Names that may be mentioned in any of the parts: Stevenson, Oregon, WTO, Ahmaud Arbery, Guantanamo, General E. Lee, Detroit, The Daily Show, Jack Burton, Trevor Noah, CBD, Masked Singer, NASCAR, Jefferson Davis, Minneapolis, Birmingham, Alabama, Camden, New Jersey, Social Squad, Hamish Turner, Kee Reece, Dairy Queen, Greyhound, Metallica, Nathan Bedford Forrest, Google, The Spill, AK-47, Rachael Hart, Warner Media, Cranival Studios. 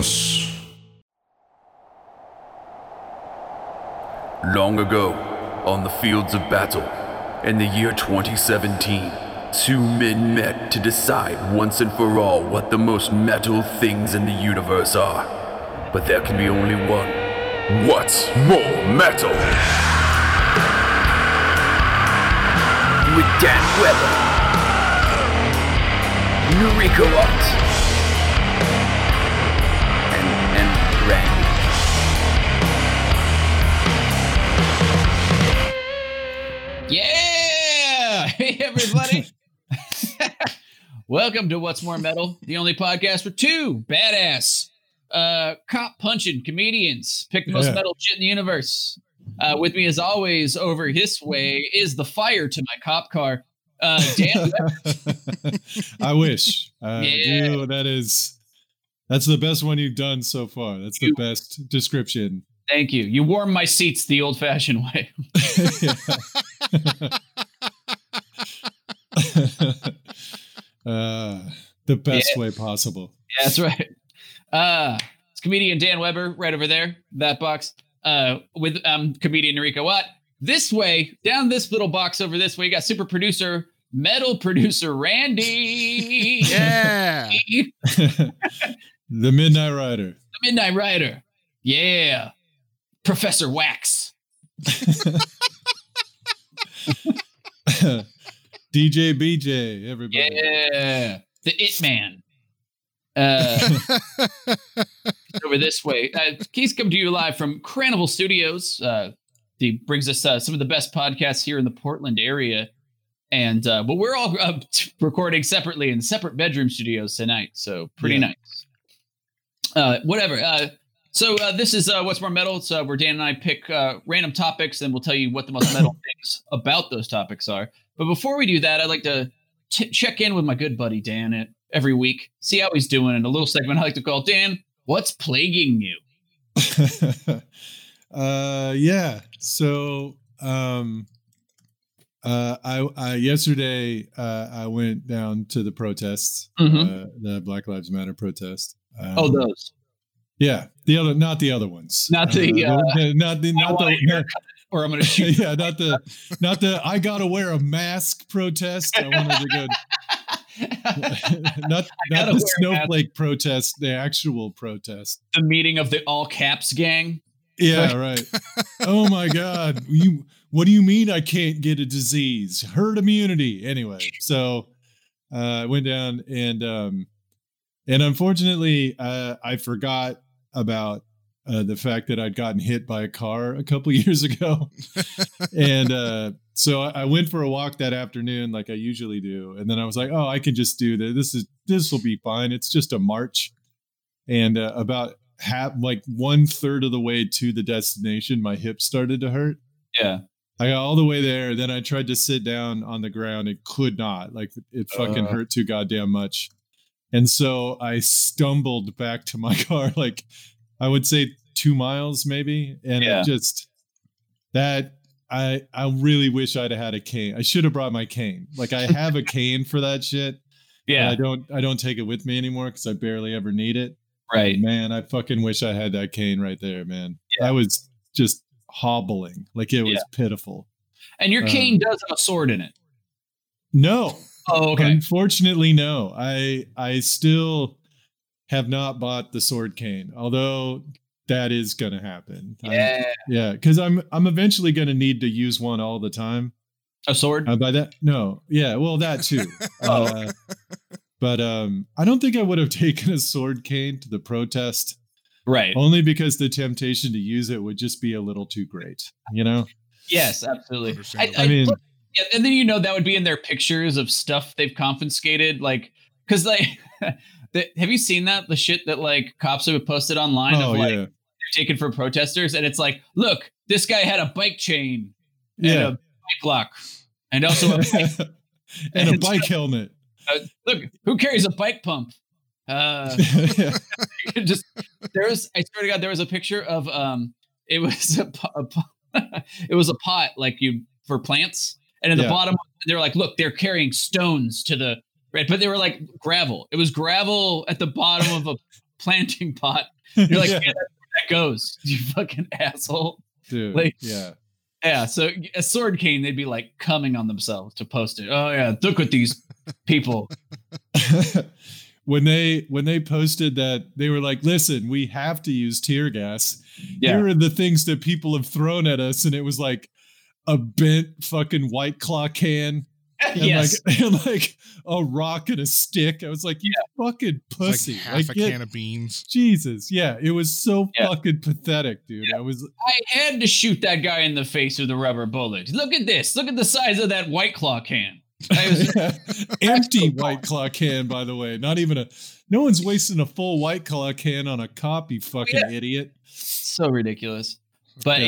Force. Long ago, on the fields of battle, in the year 2017, two men met to decide once and for all what the most metal things in the universe are. But there can be only one. What's more metal? With Dan Weber, Noriko Watt, and Randy. Yeah! Hey, everybody. Welcome to What's More Metal, the only podcast where two badass cop-punching comedians pick the most metal shit in the universe. With me, as always, over his way is the fire to my cop car. Dan Weber. I wish. Dude, that's the best one you've done so far. That's the best description. Thank you. You warm my seats the old-fashioned way. The best way possible. Yeah, that's right. It's comedian Dan Weber right over there, that box, with comedian Noriko Watt. This way, down this little box over this way, you got super producer, metal producer Randy. Yeah. The Midnight Rider. The Midnight Rider. Yeah. Professor Wax. DJ BJ, everybody. Yeah. The It Man. Over this way. He's come to you live from Cranival Studios. He brings us some of the best podcasts here in the Portland area. And but we're all recording separately in separate bedroom studios tonight. So pretty nice. Whatever. So this is What's More Metal. It's where Dan and I pick random topics, and we'll tell you what the most metal things about those topics are. But before we do that, I'd like to check in with my good buddy Dan every week, see how he's doing, and a little segment I like to call Dan, What's Plaguing You? Yesterday I went down to the protests, the Black Lives Matter protest. Those. Yeah, not the other ones. Or I'm gonna shoot. Yeah, not the. I gotta wear a mask protest. I wanted to go. not the snowflake protest. The actual protest. The meeting of the all caps gang. Yeah, right. Oh my God! What do you mean I can't get a disease? Herd immunity. Anyway, so I went down and unfortunately I forgot about the fact that I'd gotten hit by a car a couple years ago. And so I went for a walk that afternoon like I usually do. And then I was like, I can just do this. This will be fine. It's just a march. And about one third of the way to the destination, my hip started to hurt. Yeah. I got all the way there. Then I tried to sit down on the ground. It could not. Like it fucking hurt too goddamn much. And so I stumbled back to my car, like I would say 2 miles maybe. And I really wish I'd have had a cane. I should have brought my cane. Like I have a cane for that shit. Yeah. I don't take it with me anymore because I barely ever need it. Right. But man, I fucking wish I had that cane right there, man. Yeah. I was just hobbling. Like it was pitiful. And your cane does have a sword in it. No. Oh, okay. Unfortunately, no. I still have not bought the sword cane, although that is going to happen. Because I'm eventually going to need to use one all the time. A sword? By that? No. Yeah. Well, that too. But I don't think I would have taken a sword cane to the protest. Right. Only because the temptation to use it would just be a little too great. You know? Yes, absolutely. I mean. Yeah, and then, that would be in their pictures of stuff they've confiscated. Like, because have you seen that? The shit that like cops have posted online they're taken for protesters. And it's like, look, this guy had a bike chain and a bike lock and also a bike, and a bike helmet. Look, who carries a bike pump? I swear to God, there was a picture of, it was a pot for plants. And in the bottom, they're like, look, they're carrying stones to the right. But they were like gravel. It was gravel at the bottom of a planting pot. You're like, yeah, that's where that goes, you fucking asshole. Dude, like, yeah. Yeah, so a sword cane, they'd be like coming on themselves to post it. Oh yeah, look at these people. When they posted that, they were like, listen, we have to use tear gas. Yeah. Here are the things that people have thrown at us. And it was like a bent fucking White Claw can. And yes. Like a rock and a stick. I was like, you fucking pussy. Like half a can of beans. Jesus. Yeah. It was so fucking pathetic, dude. Yeah. I had to shoot that guy in the face with a rubber bullet. Look at this. Look at the size of that White Claw can. Empty White Claw can, by the way. Not even no one's wasting a full White Claw can on a cop, you fucking idiot. So ridiculous. But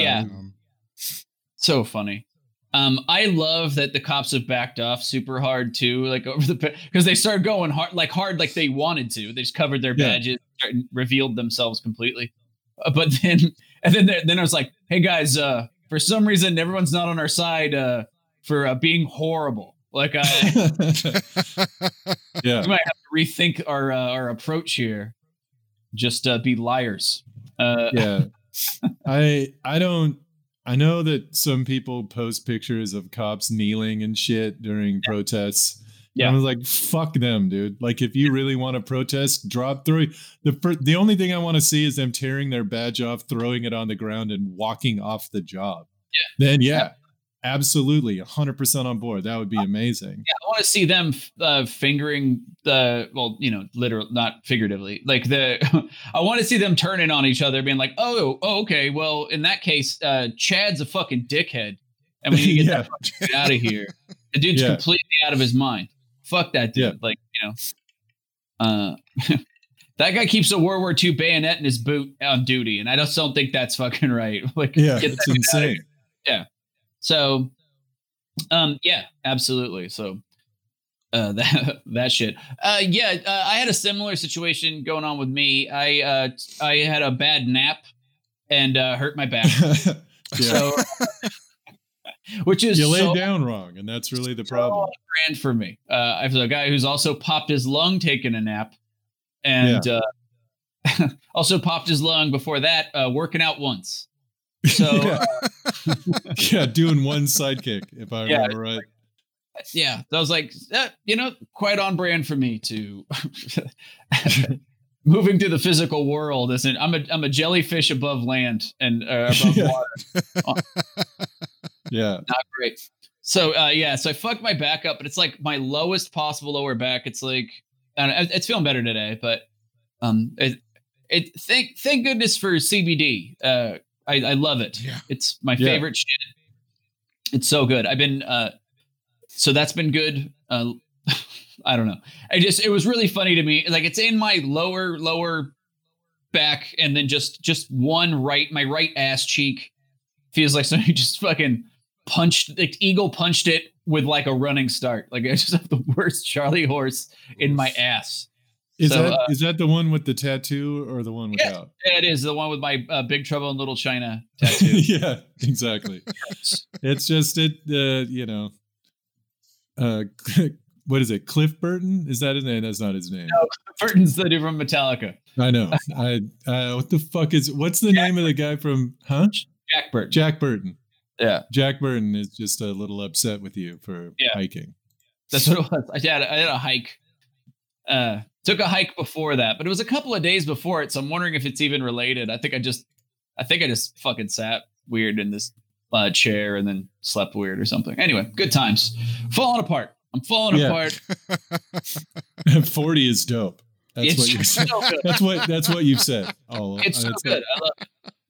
so funny. I love that the cops have backed off super hard too, like over the, because they started going hard, like they wanted to. They just covered their badges and revealed themselves completely. But then I was like, hey guys, for some reason everyone's not on our side for being horrible. Like we might have to rethink our approach here. Just be liars. I know that some people post pictures of cops kneeling and shit during protests. Yeah. And I was like, fuck them, dude. Like, if you really want to protest, drop through. The only thing I want to see is them tearing their badge off, throwing it on the ground, and walking off the job. Yeah. Then, absolutely. 100% on board. That would be amazing. Yeah, I want to see them fingering literal, not figuratively, like I want to see them turning on each other, being like, oh, okay. Well, in that case, Chad's a fucking dickhead. And we need to get that fucking dude out of here. The dude's completely out of his mind. Fuck that dude. Yeah. Like, that guy keeps a World War II bayonet in his boot on duty. And I just don't think that's fucking right. Like, it's insane. Yeah. So, absolutely. So, that shit. I had a similar situation going on with me. I had a bad nap and hurt my back. So, which is you laid down wrong, and that's really the problem. Grand for me. I was a guy who's also popped his lung taking a nap, and also popped his lung before that working out once. So doing one sidekick, if I remember right. I was like, quite on brand for me to moving to the physical world. Isn't I'm a jellyfish above land and above water. Not great. So so I fucked my back up, but it's like my lowest possible lower back. It's like, I don't know, it's feeling better today, but thank goodness for CBD. I love it. Yeah. It's my favorite shit. It's so good. I've been, so that's been good. I don't know. It was really funny to me. Like, it's in my lower back. And then just my right ass cheek feels like somebody just fucking punched, like eagle punched it with like a running start. Like, I just have the worst Charlie horse in my ass. Is that the one with the tattoo or the one without? Yeah, it is the one with my Big Trouble in Little China tattoo. Yeah, exactly. It's just what is it? Cliff Burton? Is that his name? That's not his name. No, Burton's the dude from Metallica. I know. What's the name of the guy from, Jack Burton. Jack Burton. Yeah. Jack Burton is just a little upset with you for hiking. That's what it was. I had a hike. Took a hike before that, but it was a couple of days before it, so I'm wondering if it's even related. I think I just fucking sat weird in this chair and then slept weird or something. Anyway, good times. Falling apart. I'm falling apart. 40 is dope. That's what you're saying. That's what you've said. Oh, it's so good. I love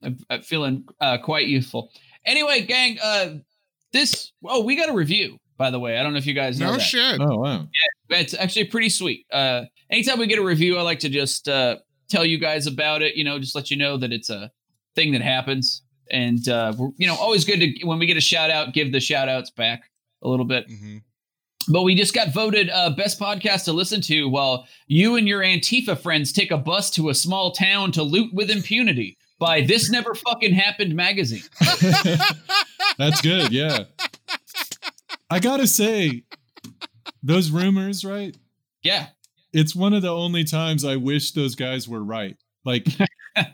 it. I'm feeling quite youthful. Anyway, gang, we got a review. By the way, I don't know if you guys know that. No shit. Oh, wow. Yeah, it's actually pretty sweet. Anytime we get a review, I like to just tell you guys about it, just let you know that it's a thing that happens. And, we're, always good to, when we get a shout out, give the shout outs back a little bit. Mm-hmm. But we just got voted best podcast to listen to while you and your Antifa friends take a bus to a small town to loot with impunity by This Never Fucking Happened magazine. That's good. Yeah. I gotta say, those rumors, right? Yeah. It's one of the only times I wish those guys were right. Like,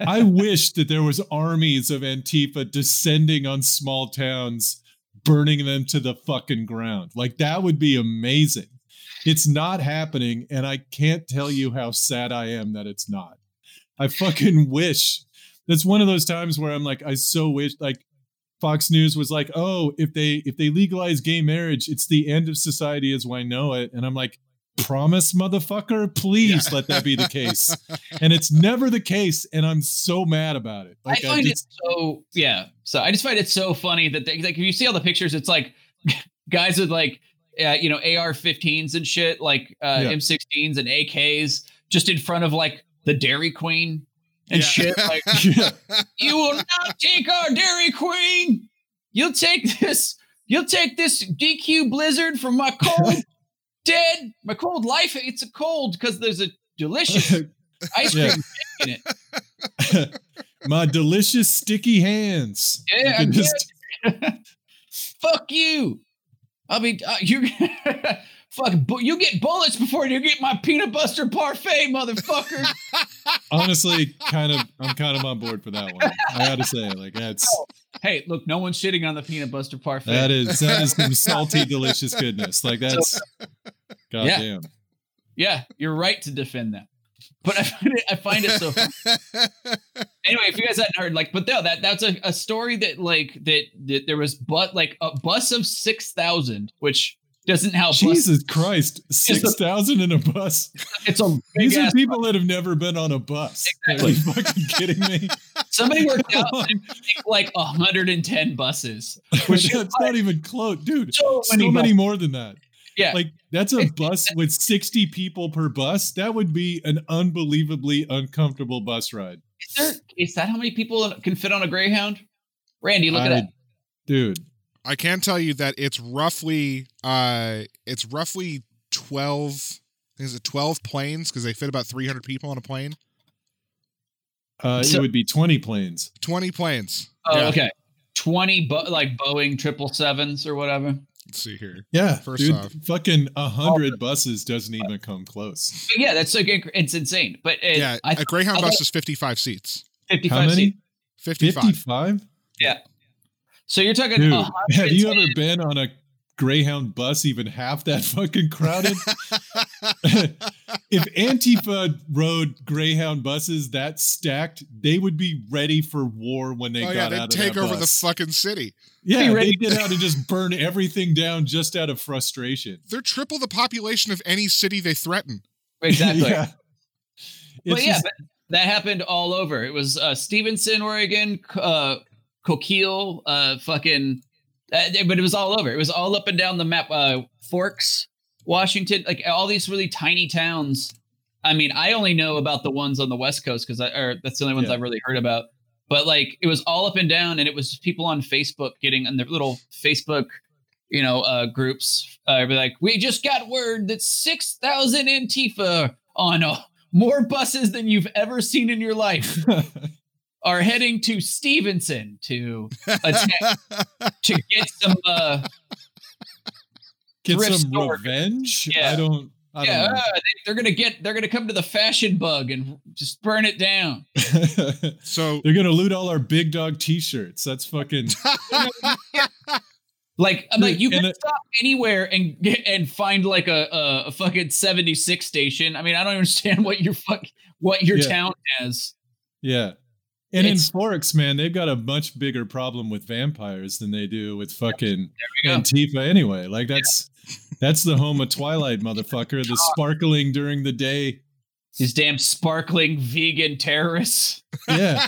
I wish that there was armies of Antifa descending on small towns, burning them to the fucking ground. Like, that would be amazing. It's not happening, and I can't tell you how sad I am that it's not. I fucking wish. That's one of those times where I'm like, I so wish, like, Fox News was like, oh, if they legalize gay marriage, it's the end of society as I know it. And I'm like, promise, motherfucker, please let that be the case. And it's never the case. And I'm so mad about it. Like, So I just find it so funny that they, like, if you see all the pictures, it's like guys with like, you know, AR-15s and shit, like M16s and AKs just in front of like the Dairy Queen and shit. Like, you will not take our Dairy Queen. You'll take this. You'll take this DQ Blizzard from my cold dead, my cold life. It's a cold because there's a delicious ice cream in it. My delicious sticky hands. Yeah, fuck you. I mean, you get bullets before you get my peanut butter parfait, motherfucker. Honestly, I'm kind of on board for that one. I gotta say, like, that's. Hey, look, no one's shitting on the peanut butter parfait. That is some salty, delicious goodness. Like, that's goddamn. Yeah, you're right to defend that. But I find it so funny. Anyway, if you guys hadn't heard, like, but no, that's a story that, like, that there was, but like a bus of 6,000, which doesn't help. Jesus Christ, 6,000 in a bus. It's a these are people bus. That have never been on a bus. Exactly. Are you fucking kidding me? Somebody worked out and picked like 110 buses, which is not even close, dude. So many more than that. Yeah. Like, that's a bus with 60 people per bus. That would be an unbelievably uncomfortable bus ride. Is that how many people can fit on a Greyhound? Randy, look at that. Dude, I can tell you that it's roughly 12, is it 12 planes? Because they fit about 300 people on a plane. It would be 20 planes. 20 planes. Oh, yeah. Okay. 20, like Boeing 777s or whatever. Let's see here. Yeah, first dude, off, fucking 100 buses doesn't even come close. But yeah, that's like it's insane. But a Greyhound bus is 55 seats. 55. How many? 55. Yeah. So you're talking. Dude, have you ever been on a Greyhound bus even half that fucking crowded? If Antifa rode Greyhound buses that stacked, they would be ready for war when they got out of that bus. They'd take over the fucking city. Yeah, they'd get out and just burn everything down just out of frustration. They're triple the population of any city they threaten. Exactly. But that happened all over. It was Stevenson, Oregon, Coquille, but it was all over. It was all up and down the map. Forks, Washington, like all these really tiny towns. I mean, I only know about the ones on the West Coast because that's the only ones I've really heard about. But like, it was all up and down, and it was people on Facebook getting in their little Facebook, you know, groups. Like, we just got word that 6,000 Antifa on more buses than you've ever seen in your life are heading to Stevenson to attack to get some. Get some revenge? Yeah. I don't know. They're gonna come to the fashion bug and just burn it down. So they're gonna loot all our big dog t-shirts. That's fucking like I'm like, you can stop anywhere and find like a fucking 76 station. I mean, I don't understand what your town has. Yeah. And in Forks, man, they've got a much bigger problem with vampires than they do with fucking Antifa anyway. Like, that's the home of Twilight, motherfucker. The sparkling during the day. These damn sparkling vegan terrorists. Yeah.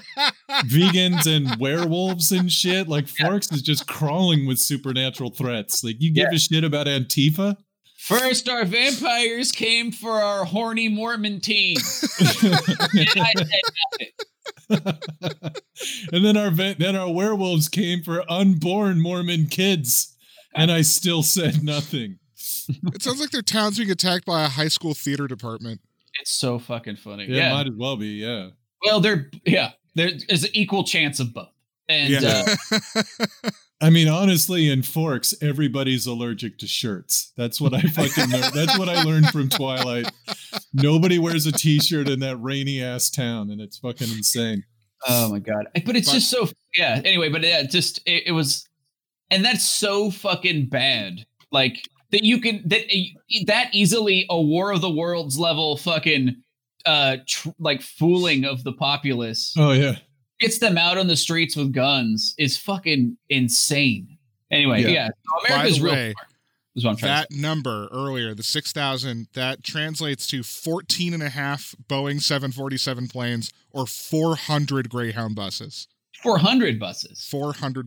Vegans and werewolves and shit. Like, Forks is just crawling with supernatural threats. Like, you give a shit about Antifa? First, our vampires came for our horny Mormon team. And I said nothing. And then our werewolves came for unborn Mormon kids, and I still said nothing. It sounds like their town's being attacked by a high school theater department. It's so fucking funny. Yeah, it might as well be. Yeah. Well, there's an equal chance of both. And I mean, honestly, in Forks, everybody's allergic to shirts. That's what I learned from Twilight. Nobody wears a t-shirt in that rainy ass town, and it's fucking insane. Oh my God. But it's just so, yeah. Anyway, but yeah, just, it was, and that's so fucking bad. Like that you can, that easily a War of the Worlds level fucking, like fooling of the populace. Oh yeah. Gets them out on the streets with guns is fucking insane. Anyway. Yeah. America's real smart. That number earlier, the 6,000, that translates to 14 and a half Boeing 747 planes or 400 Greyhound buses. 400 buses. God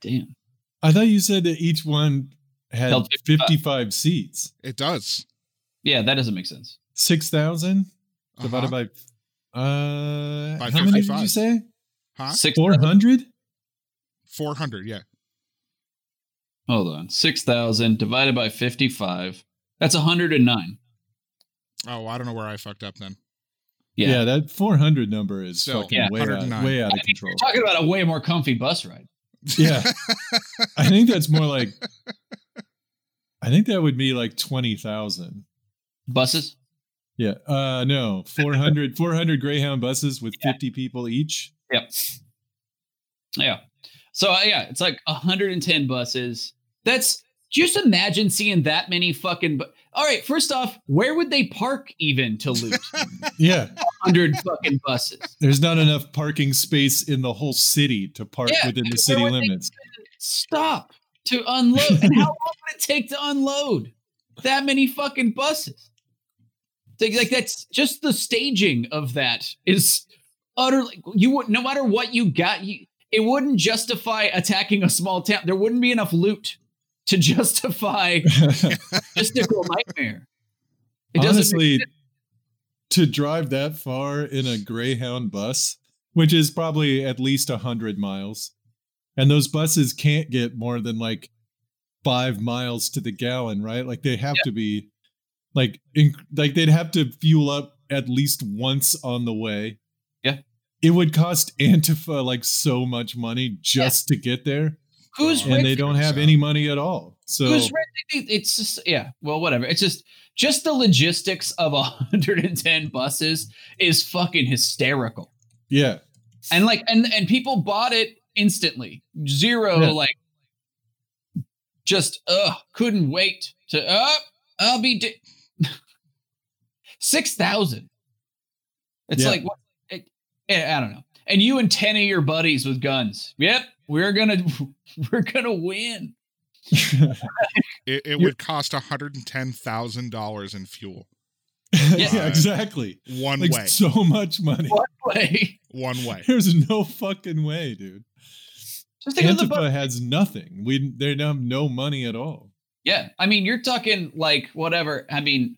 damn. I thought you said that each one had 55 seats. It does. Yeah, that doesn't make sense. 6,000 divided by how many did you say? 400? 400, yeah. Hold on. 6,000 divided by 55. That's 109. Oh, I don't know where I fucked up then. Yeah, that 400 number is way out of control. You're talking about a way more comfy bus ride. Yeah. I think that's more like... I think that would be like 20,000. Buses? Yeah. No, 400 Greyhound buses with 50 people each. Yep. Yeah. So, yeah, it's like 110 buses. That's just imagine seeing that many fucking. All right. First off, where would they park even to loot? Yeah. 100 fucking buses. There's not enough parking space in the whole city to park within the city limits. Stop to unload. And how long would it take to unload that many fucking buses? Like that's just the staging of that is utterly. You would no matter what you got, it wouldn't justify attacking a small town. There wouldn't be enough loot to justify logistical nightmare. It honestly, to drive that far in a Greyhound bus, which is probably at least 100 miles, and those buses can't get more than like 5 miles to the gallon, right? Like they have to be like they'd have to fuel up at least once on the way. Yeah. It would cost Antifa like so much money just to get there. And they don't have any money at all. So it's just, well, whatever. It's just the logistics of 110 buses is fucking hysterical. Yeah. And like, and people bought it instantly. Couldn't wait to, I'll be 6,000. It's like, what? I don't know. And you and 10 of your buddies with guns. Yep. We're gonna win. it would cost $110,000 in fuel. Yeah, exactly. One way. So much money. One way. There's no fucking way, dude. Just think Antifa has nothing. They have no money at all. Yeah. I mean, you're talking like whatever. I mean,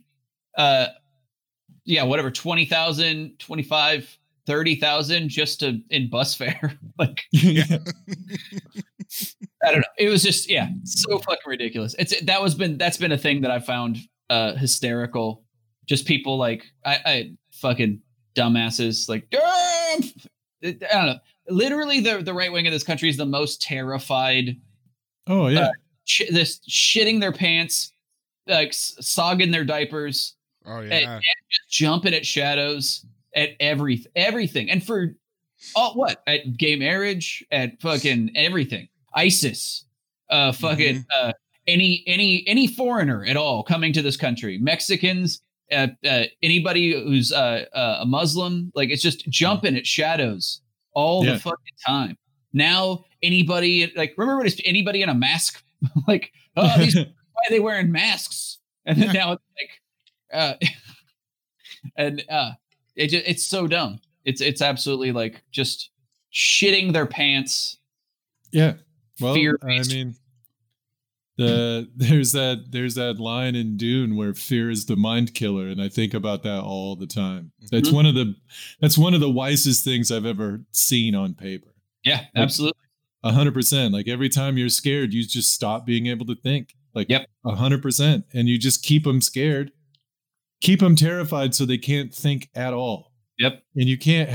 20,000, 25 $30,000 just in bus fare. Like, I don't know. It was just, so fucking ridiculous. That's been a thing that I found hysterical. Just people like I fucking dumbasses like, I don't know. Literally the right wing of this country is the most terrified. Oh yeah. This shitting their pants, like sogging their diapers. Oh yeah. And just jumping at shadows. At everything. And for at gay marriage, at fucking everything, ISIS, any foreigner at all coming to this country, Mexicans, anybody who's a Muslim, like it's just jumping at shadows all the fucking time. Now anybody like remember when anybody in a mask, like why are they wearing masks? And then now it's like, it's so dumb. It's absolutely like just shitting their pants. Yeah. Well, fear-based. I mean, there's that line in Dune where fear is the mind killer, and I think about that all the time. That's one of the wisest things I've ever seen on paper. Yeah, like, absolutely. 100%. Like every time you're scared, you just stop being able to think. Like 100%, and you just keep them scared. Keep them terrified so they can't think at all. Yep. And you can't,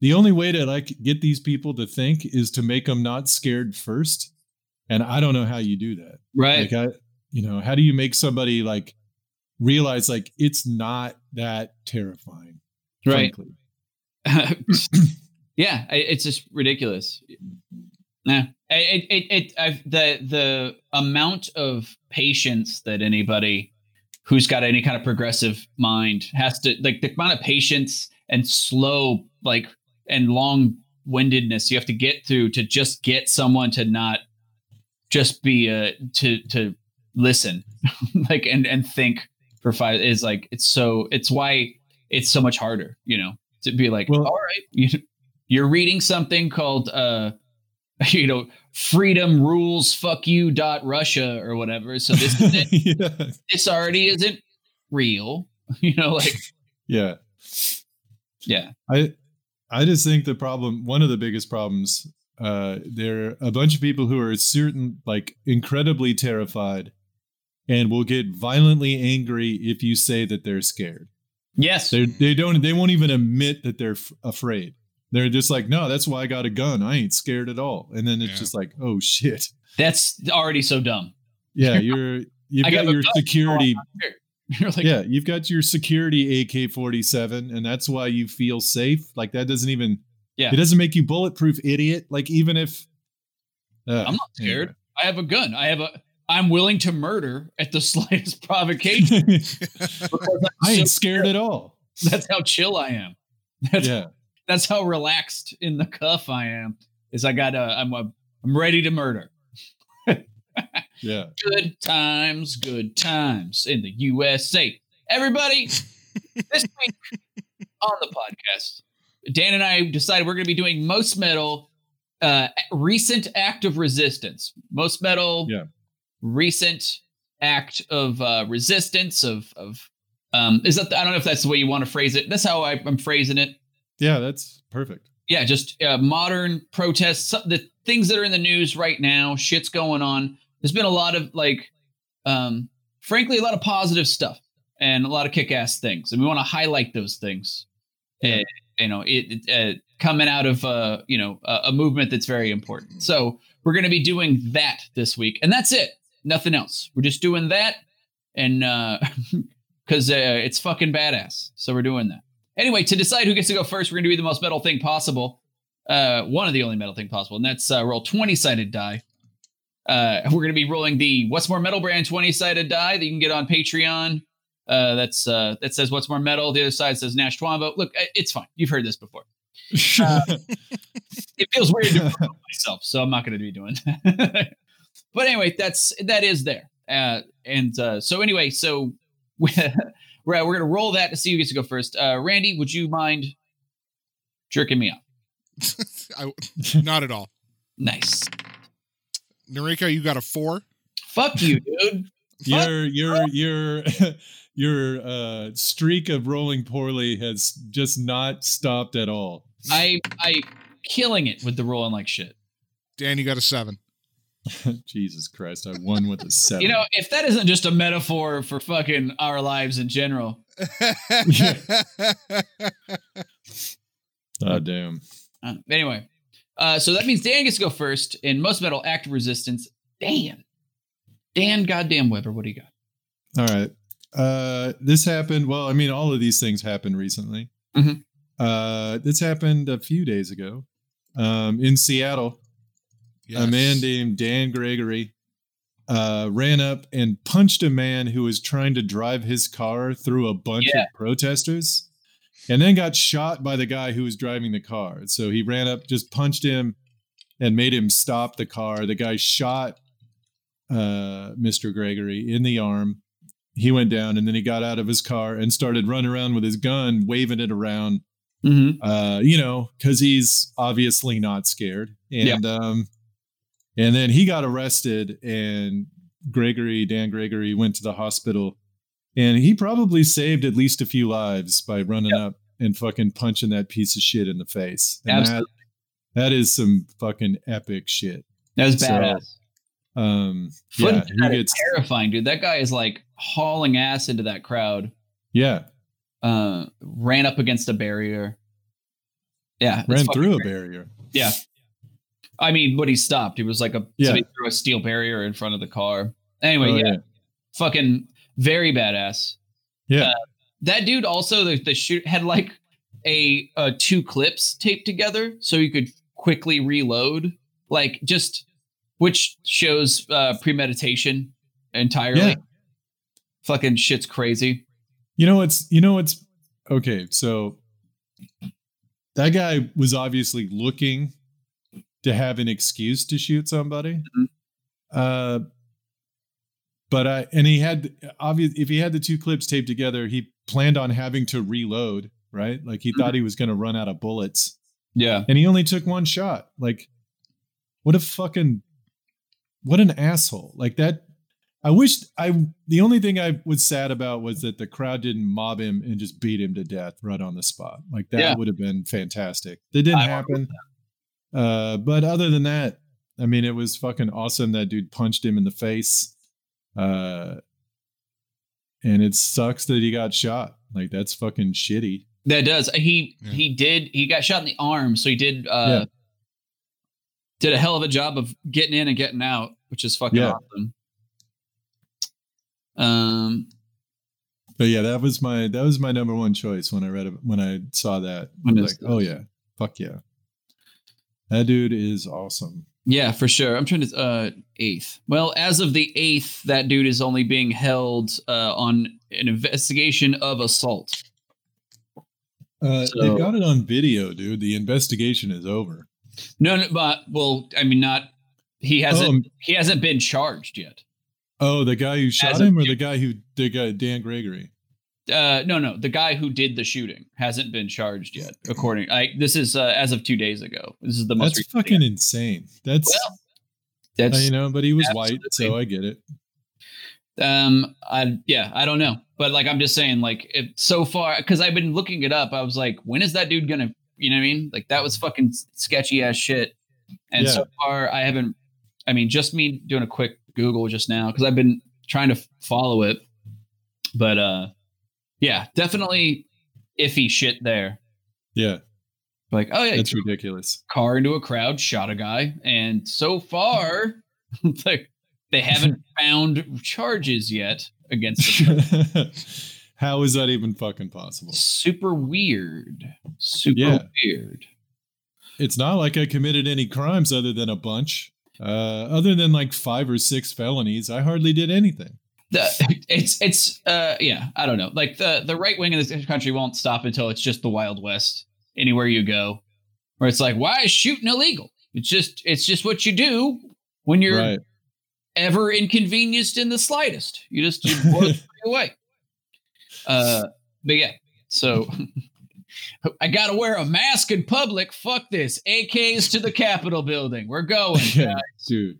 the only way to like get these people to think is to make them not scared first. And I don't know how you do that. Right. Like how do you make somebody like realize like it's not that terrifying. Right. Yeah, it's just ridiculous. Yeah, the amount of patience that anybody who's got any kind of progressive mind has to, like, the amount of patience and slow, like, and long-windedness you have to get through to just get someone to not just be to listen, like, and think for 5 is like, it's why it's so much harder, you know, to be like, well, all right, you're reading something called, you know, freedom rules, fuck you, .Russia or whatever. So this isn't, yeah. This already isn't real, you know, like, yeah. Yeah. I just think the problem, one of the biggest problems, there are a bunch of people who are certain, like, incredibly terrified and will get violently angry if you say that they're scared. Yes. They won't even admit that they're afraid. They're just like, no, that's why I got a gun. I ain't scared at all. And then it's just like, oh shit. That's already so dumb. Yeah. You've got your security. You're like, yeah. You've got your security AK-47 and that's why you feel safe. Like that doesn't even, yeah. It doesn't make you bulletproof, idiot. Like even if I'm not scared, yeah. I have a gun. I'm willing to murder at the slightest provocation. I ain't scared at all. That's how chill I am. That's how relaxed in the cuff I am. Is I got I'm ready to murder. Yeah. Good times in the USA. Everybody, this week on the podcast, Dan and I decided we're going to be doing Most Metal, recent act of resistance. Most Metal. Yeah. Recent act of resistance of is that I don't know if that's the way you want to phrase it. That's how I'm phrasing it. Yeah, that's perfect. Yeah, just modern protests, the things that are in the news right now. Shit's going on. There's been a lot of like, frankly, a lot of positive stuff and a lot of kick-ass things, and we want to highlight those things. Yeah. You know, it coming out of you know, a movement that's very important. So we're going to be doing that this week, and that's it. Nothing else. We're just doing that, and because it's fucking badass, so we're doing that. Anyway, to decide who gets to go first, we're going to do the most metal thing possible. One of the only metal thing possible, and that's roll 20-sided die. We're going to be rolling the What's More Metal brand 20-sided die that you can get on Patreon. That says What's More Metal. The other side says Nash Twombo. Look, it's fine. You've heard this before. It feels weird to promote myself, so I'm not going to be doing that. But anyway, that is there. So we're going to roll that to see who gets to go first. Randy, would you mind jerking me off? Not at all. Nice. Noriko, you got a 4. Fuck you, dude. Your streak of rolling poorly has just not stopped at all. I killing it with the rolling like shit. Dan, you got a 7. Jesus Christ, I won with a 7. You know, if that isn't just a metaphor for fucking our lives in general. Oh, damn. Anyway, so that means Dan gets to go first in Most Metal act of resistance. Dan, goddamn Weber, what do you got? All right. This happened. Well, I mean, all of these things happened recently. Mm-hmm. This happened a few days ago in Seattle. Yes. A man named Dan Gregory ran up and punched a man who was trying to drive his car through a bunch of protesters and then got shot by the guy who was driving the car. So he ran up, just punched him and made him stop the car. The guy shot Mr. Gregory in the arm. He went down and then he got out of his car and started running around with his gun, waving it around, mm-hmm. You know, because he's obviously not scared. And and then he got arrested, and Dan Gregory went to the hospital, and he probably saved at least a few lives by running up and fucking punching that piece of shit in the face. And that is some fucking epic shit. That was badass. So, it's terrifying, dude. That guy is like hauling ass into that crowd. Yeah. Ran up against a barrier. Yeah. Ran through a barrier. Yeah. I mean, but he stopped. It was like somebody threw a steel barrier in front of the car. Anyway, fucking very badass. Yeah. That dude also, the shoot had like a two clips taped together so you could quickly reload, like just, which shows premeditation entirely. Yeah. Fucking shit's crazy. You know, it's okay. So that guy was obviously looking to have an excuse to shoot somebody. Mm-hmm. But he had obviously, if he had the two clips taped together, he planned on having to reload, right? Like he thought he was going to run out of bullets. Yeah. And he only took one shot. Like what an asshole. Like that. The only thing I was sad about was that the crowd didn't mob him and just beat him to death right on the spot. Like that would have been fantastic. That didn't happen. But other than that, I mean, it was fucking awesome. That dude punched him in the face. And it sucks that he got shot. Like that's fucking shitty. That does. He got shot in the arm. So he did a hell of a job of getting in and getting out, which is fucking awesome. But yeah, that was my number one choice when I read it, when I saw that. I was like, oh yeah, fuck yeah. That dude is awesome. Yeah, for sure. I'm trying to, 8th. Well, as of the 8th, that dude is only being held, on an investigation of assault. So, they've got it on video, dude. The investigation is over. No, but well, I mean, he hasn't been charged yet. Oh, the guy who shot him, or the guy Dan Gregory? No, the guy who did the shooting hasn't been charged yet. According, this is as of 2 days ago. This is the most. That's fucking insane. That's but he was white, so I get it. I don't know, but like I'm just saying, like if, so far, because I've been looking it up, I was like, when is that dude gonna? You know what I mean? Like that was fucking sketchy ass shit, and so far I haven't. I mean, just me doing a quick Google just now because I've been trying to follow it, but definitely iffy shit there. Yeah, like that's ridiculous. Car into a crowd, shot a guy, and so far, like they haven't found charges yet against them. How is that even fucking possible? Super weird. Super weird. It's not like I committed any crimes other than a bunch. Other than like 5 or 6 felonies, I hardly did anything. I don't know. Like the right wing in this country won't stop until it's just the Wild West. Anywhere you go, where it's like, why is shooting illegal? It's just what you do when you're ever inconvenienced in the slightest. You blow it away. But yeah, so. I gotta wear a mask in public. Fuck this. AKs to the Capitol building. We're going, guys. Yeah, dude.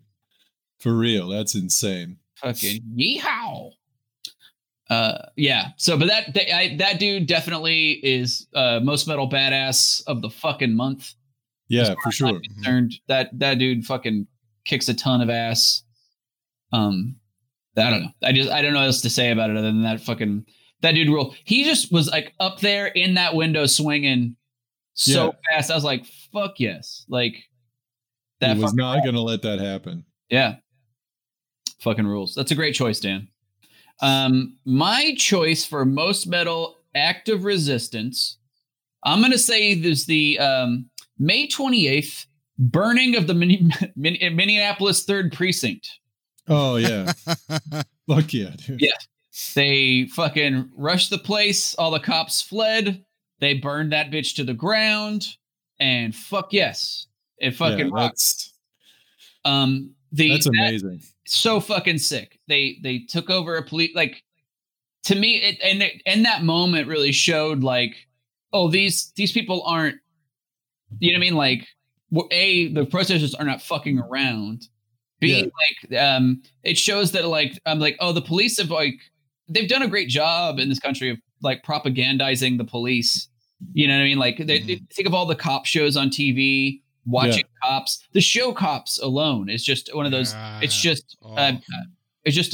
For real, that's insane. Fucking yeehaw. So, but that dude definitely is most metal badass of the fucking month. Yeah, for sure. I'm concerned. Mm-hmm. That dude fucking kicks a ton of ass. I don't know. I don't know what else to say about it other than that fucking. That dude ruled. He just was like up there in that window swinging so fast. I was like, "Fuck yes!" Like that. He was not gonna let that happen. Yeah, fucking rules. That's a great choice, Dan. My choice for most metal active resistance. I'm gonna say there's the May 28th burning of the Minneapolis 3rd Precinct. Oh yeah, fuck yeah, dude. Yeah. They fucking rushed the place. All the cops fled. They burned that bitch to the ground. And fuck yes, it fucking rocks. That's amazing. So fucking sick. They took over a police. Like to me, and that moment really showed like, oh, these people aren't. You know what I mean? Like, the protesters are not fucking around. It shows that like I'm like, oh, the police have like. They've done a great job in this country of like propagandizing the police. You know what I mean? Like they think of all the cop shows on TV, watching cops. The show Cops alone is just one of those. It's just a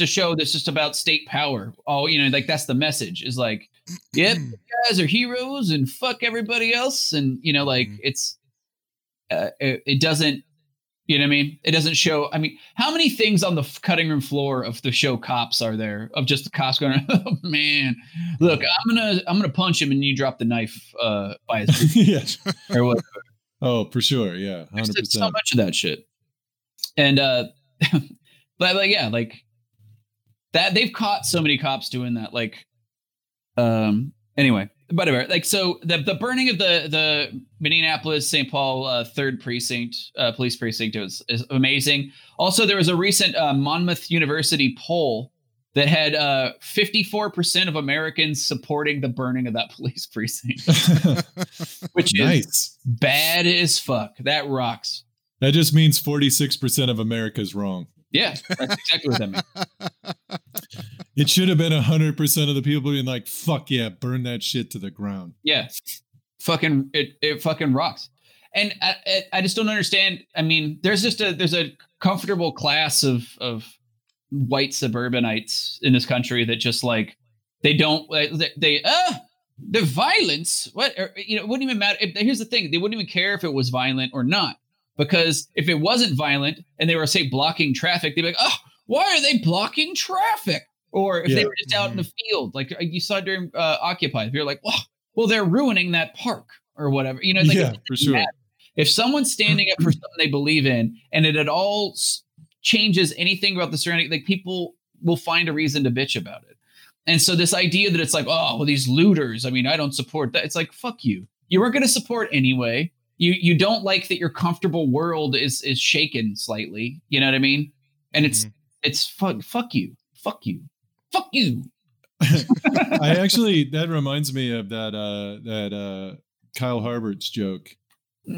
show that's just about state power. Oh, you know, like that's the message is like, yep, you guys are heroes and fuck everybody else. And you know, like it doesn't You know what I mean? It doesn't show. I mean, how many things on the cutting room floor of the show Cops are there of just the cops going, oh, man, look, I'm gonna punch him and you drop the knife by his feet. Yes. Or whatever. Oh, for sure. Yeah. 100%. There's so much of that shit. And but yeah, like that they've caught so many cops doing that. Like anyway, whatever. Like so the burning of the Minneapolis St. Paul third precinct police precinct is amazing. Also, there was a recent Monmouth University poll that had 54% of Americans supporting the burning of that police precinct, which is bad as fuck. That rocks. That just means 46% of America is wrong. Yeah, that's exactly what that means. It should have been 100% of the people being like, fuck yeah, burn that shit to the ground. Yeah, fucking it fucking rocks. And I just don't understand. I mean, there's a comfortable class of white suburbanites in this country that just like the violence. It wouldn't even matter. Here's the thing. They wouldn't even care if it was violent or not. Because if it wasn't violent and they were, say, blocking traffic, they'd be like, oh, why are they blocking traffic? Or if they were just out in the field, like you saw during Occupy, you're like, well, they're ruining that park or whatever. You know, like, yeah, for sure. If someone's standing up for something they believe in and it at all changes anything about the surrounding, like people will find a reason to bitch about it. And so this idea that it's like, oh, well, these looters, I mean, I don't support that. It's like, fuck you. You weren't going to support anyway. You don't like that your comfortable world is shaken slightly. You know what I mean? And it's fuck you. I actually, that reminds me of that Kyle Harbert's joke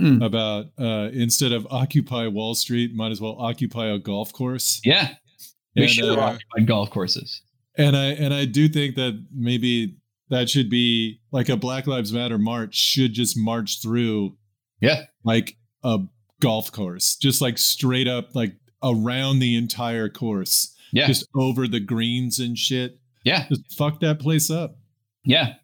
about instead of occupy Wall Street, might as well occupy a golf course. Yeah, we should have occupied golf courses. And I do think that maybe that should be like a Black Lives Matter march should just march through. Yeah. Like a golf course, just like straight up, like around the entire course. Yeah. Just over the greens and shit. Yeah. Just fuck that place up. Yeah.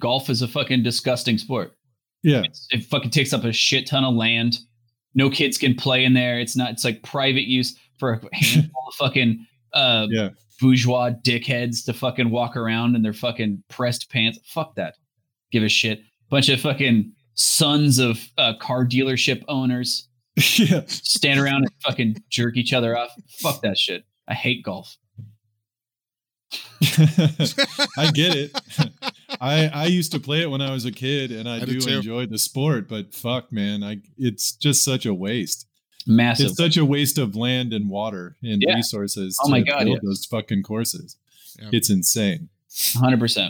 Golf is a fucking disgusting sport. Yeah. It fucking takes up a shit ton of land. No kids can play in there. It's like private use for a handful of fucking bourgeois dickheads to fucking walk around in their fucking pressed pants. Fuck that. Give a shit. Bunch of fucking sons of car dealership owners stand around and fucking jerk each other off. Fuck that shit. I hate golf. I get it. I used to play it when I was a kid, and I do enjoy the sport, but fuck, man, it's just such a waste. Massive. It's such a waste of land and water and resources to build those fucking courses. Yeah. It's insane. 100%.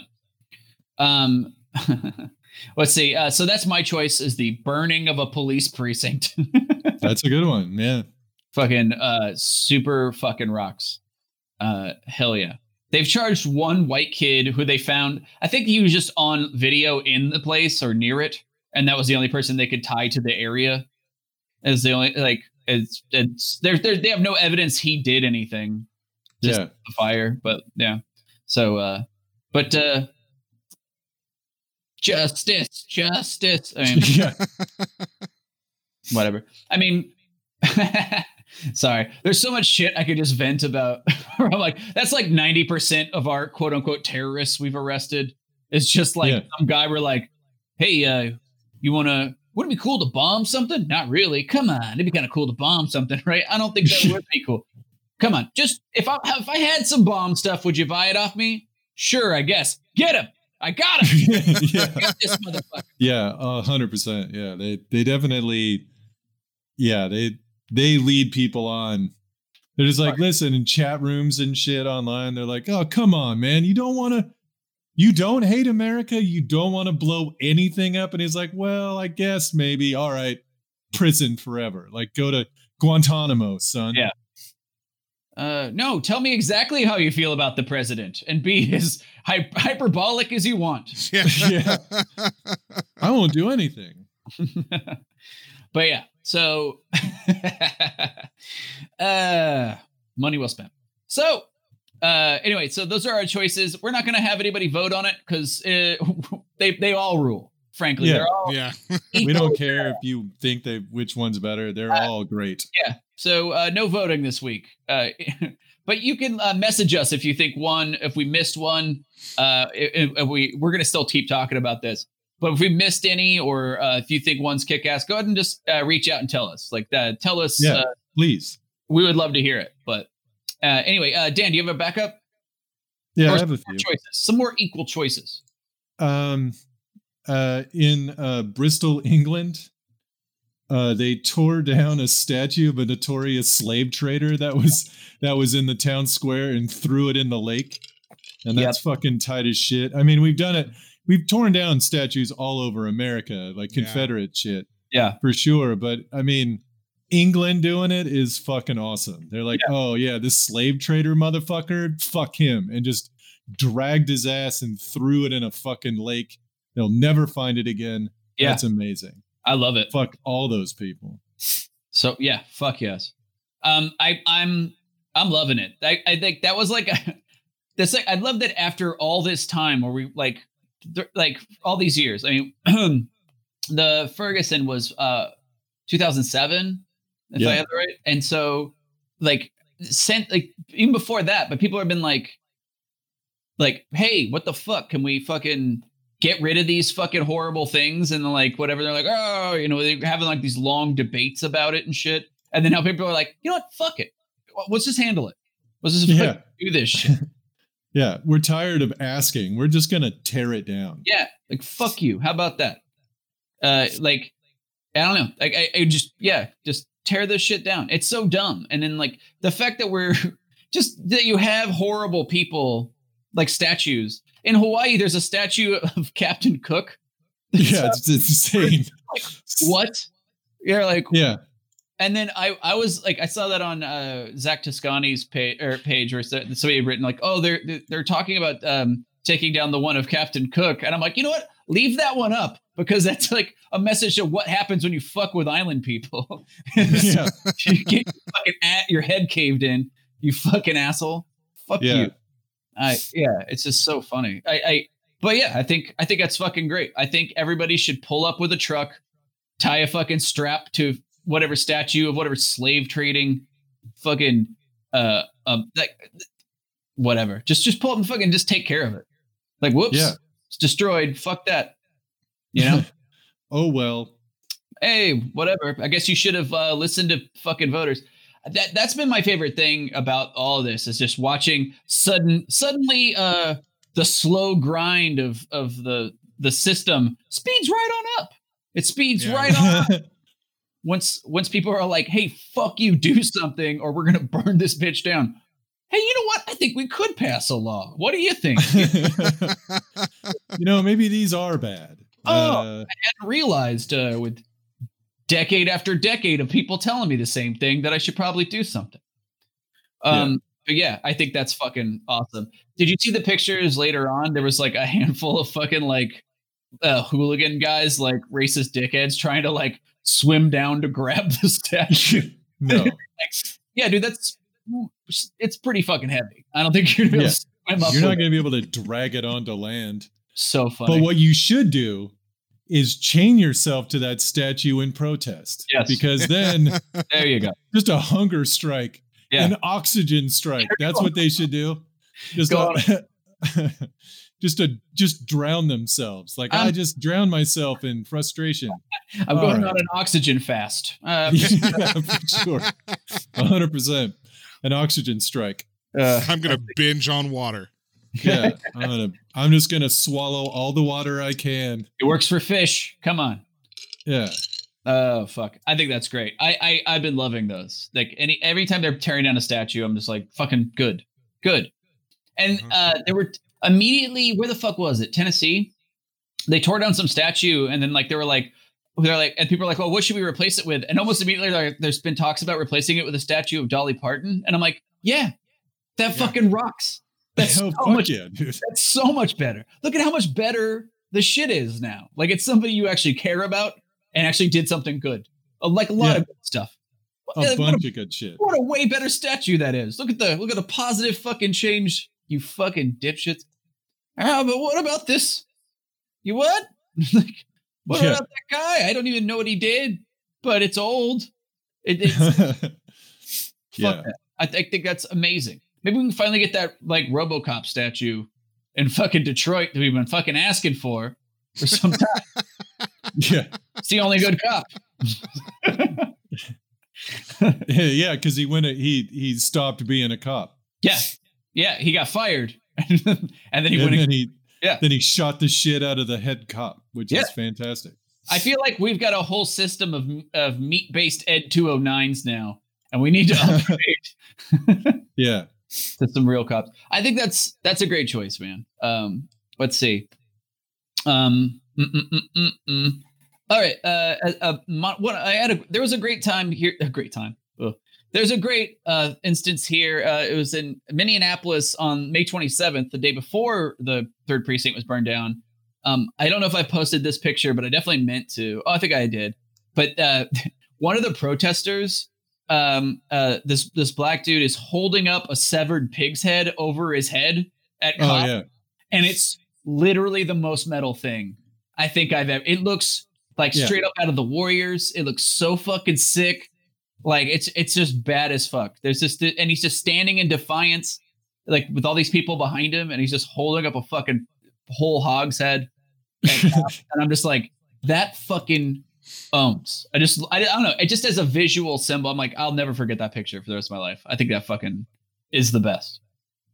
Let's see. So that's my choice is the burning of a police precinct. That's a good one. Yeah. Fucking super fucking rocks. Hell yeah. They've charged one white kid who they found. I think he was just on video in the place or near it. And that was the only person they could tie to the area. As the only they have no evidence he did anything. Just the fire. But yeah. So Justice. I mean, whatever. I mean, sorry. There's so much shit I could just vent about. I'm like, that's like 90% of our quote unquote terrorists we've arrested. It's just like some guy we're like, hey, wouldn't it be cool to bomb something? Not really. Come on. It'd be kind of cool to bomb something, right? I don't think that would be cool. Come on. Just if I had some bomb stuff, would you buy it off me? Sure, I guess. Get him. I got him. I got this motherfucker. Yeah, 100%. Yeah, they definitely. Yeah, they lead people on. They're just like, listen, in chat rooms and shit online, they're like, oh, come on, man. You don't hate America. You don't want to blow anything up. And he's like, well, I guess maybe. All right. Prison forever. Like, go to Guantanamo, son. Yeah. No, tell me exactly how you feel about the president and be as hyperbolic as you want. Yeah. I won't do anything. But yeah, so money well spent. So anyway, so those are our choices. We're not going to have anybody vote on it because they all rule. frankly. Yeah. They're all we don't care if you think they which one's better. They're all great. Yeah. So no voting this week. But you can message us if you think one, if we missed one, if we're going to still keep talking about this. But if we missed any, or if you think one's kick-ass, go ahead and just reach out and tell us. Tell us. Yeah, please. We would love to hear it. But anyway, Dan, do you have a backup? Yeah, I have a few. Some more equal choices. In Bristol, England, they tore down a statue of a notorious slave trader that was in the town square and threw it in the lake. And that's fucking tight as shit. I mean, we've done it. We've torn down statues all over America, like Confederate shit. Yeah, for sure. But I mean, England doing it is fucking awesome. They're like, oh yeah, this slave trader motherfucker, fuck him. And just dragged his ass and threw it in a fucking lake. They'll never find it again. Yeah. That's amazing. I love it. Fuck all those people. So yeah, fuck yes. I'm loving it. I think that was I love that after all this time where we all these years. I mean, the Ferguson was 2007, if I have it right. And so even before that, but people have been like, hey, what the fuck? Can we fucking get rid of these fucking horrible things? And whatever. They're like, oh, they're having these long debates about it and shit. And then now people are like, you know what? Fuck it. Let's just handle it. Let's just do this shit. Yeah, we're tired of asking. We're just going to tear it down. Yeah, fuck you. How about that? I don't know. Just tear this shit down. It's so dumb. And then the fact that you have horrible people like statues. In Hawaii, there's a statue of Captain Cook. Yeah, it's insane. What? You're like, yeah. And then I was I saw that on Zach Toscani's page where somebody had written they're talking about taking down the one of Captain Cook. And I'm like, you know what? Leave that one up because that's a message of what happens when you fuck with island people. Yeah. You get your head caved in, you fucking asshole. Fuck you. It's just so funny. I think that's fucking great. I think everybody should pull up with a truck, tie a fucking strap to whatever statue of whatever slave trading fucking whatever. Just pull up and fucking just take care of it. Whoops. Yeah. It's destroyed. Fuck that. You know? Oh well. Hey, whatever. I guess you should have listened to fucking voters. That's been my favorite thing about all of this is just watching suddenly the slow grind of the system speeds right on up. It speeds right on up. Once people are like, hey, fuck you, do something, or we're going to burn this bitch down. Hey, you know what? I think we could pass a law. What do you think? Maybe these are bad. I hadn't realized with decade after decade of people telling me the same thing that I should probably do something. But yeah, I think that's fucking awesome. Did you see the pictures later on? There was a handful of fucking hooligan guys, racist dickheads trying to swim down to grab the statue. No. Yeah, dude, it's pretty fucking heavy. I don't think you're going to swim up. You're not going to be able to drag it onto land. So funny. But what you should do is chain yourself to that statue in protest. Yes. Because then there you go. Just a hunger strike, an oxygen strike. That's what they should do. Just drown themselves. I just drown myself in frustration. I'm going on an oxygen fast. For sure. 100%. An oxygen strike. I'm going to binge on water. Yeah. I'm just going to swallow all the water I can. It works for fish. Come on. Yeah. Oh, fuck. I think that's great. I've been loving those. Every time they're tearing down a statue, I'm just fucking good. And there were immediately, where the fuck was it? Tennessee. They tore down some statue and then and people are like, well, what should we replace it with? And almost immediately there's been talks about replacing it with a statue of Dolly Parton. And I'm like, that fucking rocks. That's dude. That's so much better. Look at how much better the shit is now. It's somebody you actually care about and actually did something good. A lot of good stuff. A bunch of good shit. What a way better statue that is. Look at the positive fucking change. You fucking dipshits. But what about this? You what? What about that guy? I don't even know what he did, but it's old. It's fuck that. I think that's amazing. Maybe we can finally get that like RoboCop statue in fucking Detroit that we've been fucking asking for some time. Yeah, it's the only good cop. Yeah, because he stopped being a cop. Yeah, yeah, he got fired, and then he shot the shit out of the head cop, which is fantastic. I feel like we've got a whole system of meat based Ed 209s now, and we need to upgrade. Yeah, to some real cops. I think that's a great choice, man. Let's see. All right. There's a great instance here. It was in Minneapolis on May 27th, the day before the third precinct was burned down. I don't know if I posted this picture, but I definitely meant to. Oh, I think I did. But one of the protesters, this black dude is holding up a severed pig's head over his head at cop. Oh, yeah. And it's literally the most metal thing I think I've ever. It looks like straight up out of the Warriors. It looks so fucking sick. Like it's just bad as fuck. There's just, and he's just standing in defiance, like with all these people behind him, and he's just holding up a fucking whole hog's head. And I'm just like, that fucking owns. I don't know. It just as a visual symbol, I'm like, I'll never forget that picture for the rest of my life. I think that fucking is the best.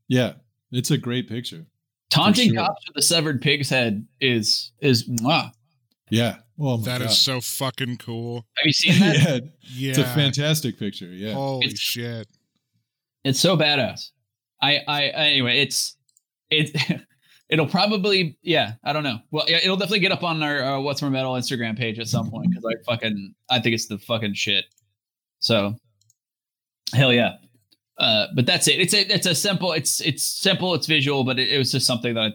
Yeah, it's a great picture. Taunting cops with a severed pig's head is mwah. Yeah. Well, that is so fucking cool. Have you seen that? Yeah. It's a fantastic picture. Yeah. Holy shit. It's so badass. Anyway, it'll probably, I don't know. Well, it'll definitely get up on our What's More Metal Instagram page at some point. Cause I think it's the fucking shit. So hell yeah. But that's it. It's simple. It's visual, but it was just something that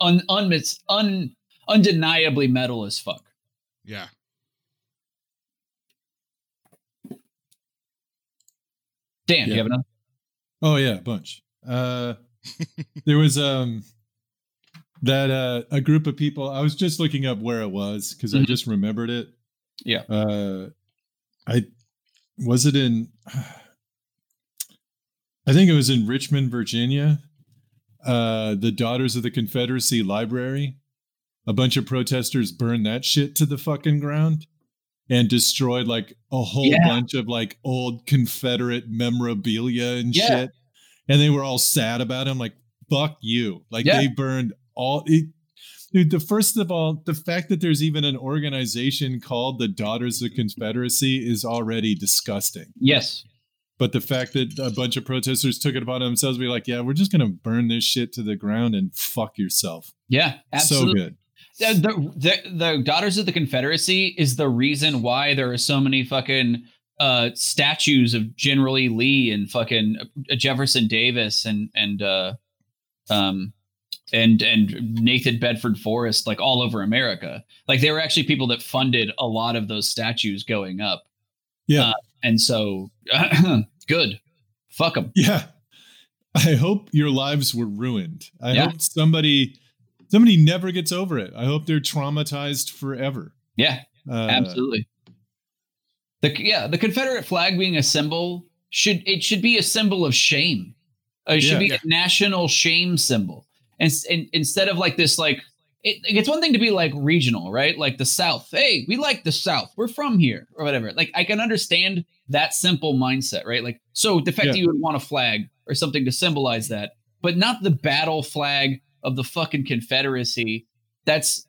I undeniably metal as fuck. Yeah. Dan, do you have another? Oh yeah, a bunch. There was a group of people. I was just looking up where it was because I just remembered it. Yeah. I think it was in Richmond, Virginia, the Daughters of the Confederacy library. A bunch of protesters burned that shit to the fucking ground and destroyed like a whole bunch of like old Confederate memorabilia and shit. And they were all sad about it. I'm like, fuck you. Like they burned all it. Dude, first of all, the fact that there's even an organization called the Daughters of the Confederacy is already disgusting. Yes. But the fact that a bunch of protesters took it upon themselves to be like, yeah, we're just going to burn this shit to the ground and fuck yourself. Yeah, absolutely. So good. The Daughters of the Confederacy is the reason why there are so many fucking statues of General E. Lee and fucking Jefferson Davis and Nathan Bedford Forrest, like all over America. Like they were actually people that funded a lot of those statues going up. Yeah. And so good. Fuck them. Yeah. I hope your lives were ruined. I hope somebody never gets over it. I hope they're traumatized forever. Yeah, absolutely. The Confederate flag being a symbol should be a symbol of shame. It should be a national shame symbol. And instead of like this, like it's one thing to be like regional, right? Like the South. Hey, we like the South. We're from here or whatever. Like I can understand that simple mindset, right? Like, so the fact that you would want a flag or something to symbolize that, but not the battle flag of the fucking Confederacy. It's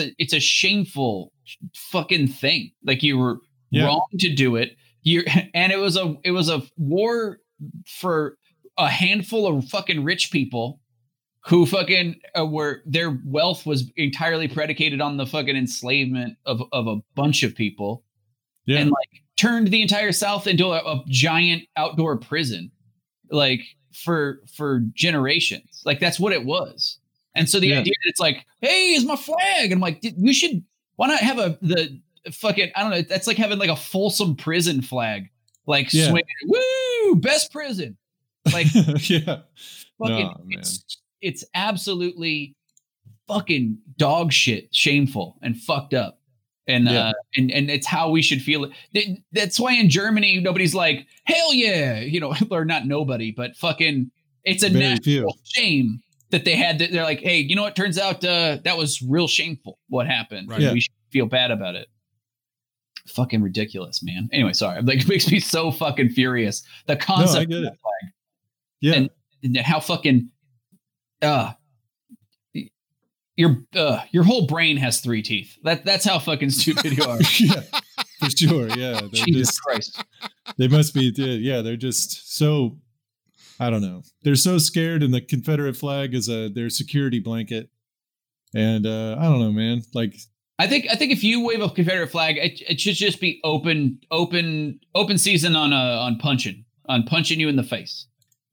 a shameful fucking thing. Like you were wrong to do it. It was a war for a handful of fucking rich people who fucking were, their wealth was entirely predicated on the fucking enslavement of a bunch of people. Yeah. And like turned the entire South into a giant outdoor prison. Like, for generations, like that's what it was. And so the idea that it's like, hey, is my flag, and I'm like, you should, why not have the fucking, I don't know, that's like having like a Folsom prison flag, like swinging, woo, best prison, like fucking, it's absolutely fucking dog shit, shameful and fucked up. And, yeah. And it's how we should feel it. That's why in Germany, nobody's like, hell yeah. You know, or not nobody, but fucking it's a natural shame that they had. They're like, hey, you know what? Turns out that was real shameful. What happened? Right. Yeah. We should feel bad about it. Fucking ridiculous, man. Anyway, sorry. Like, it makes me so fucking furious. The concept of that flag. Yeah. And how fucking, your whole brain has three teeth. That's how fucking stupid you are. Yeah, for sure. Yeah. Jesus Christ. They must be. Yeah. They're just so, I don't know. They're so scared. And the Confederate flag is their security blanket. And I don't know, man. Like, I think if you wave a Confederate flag, it should just be open season on punching you in the face.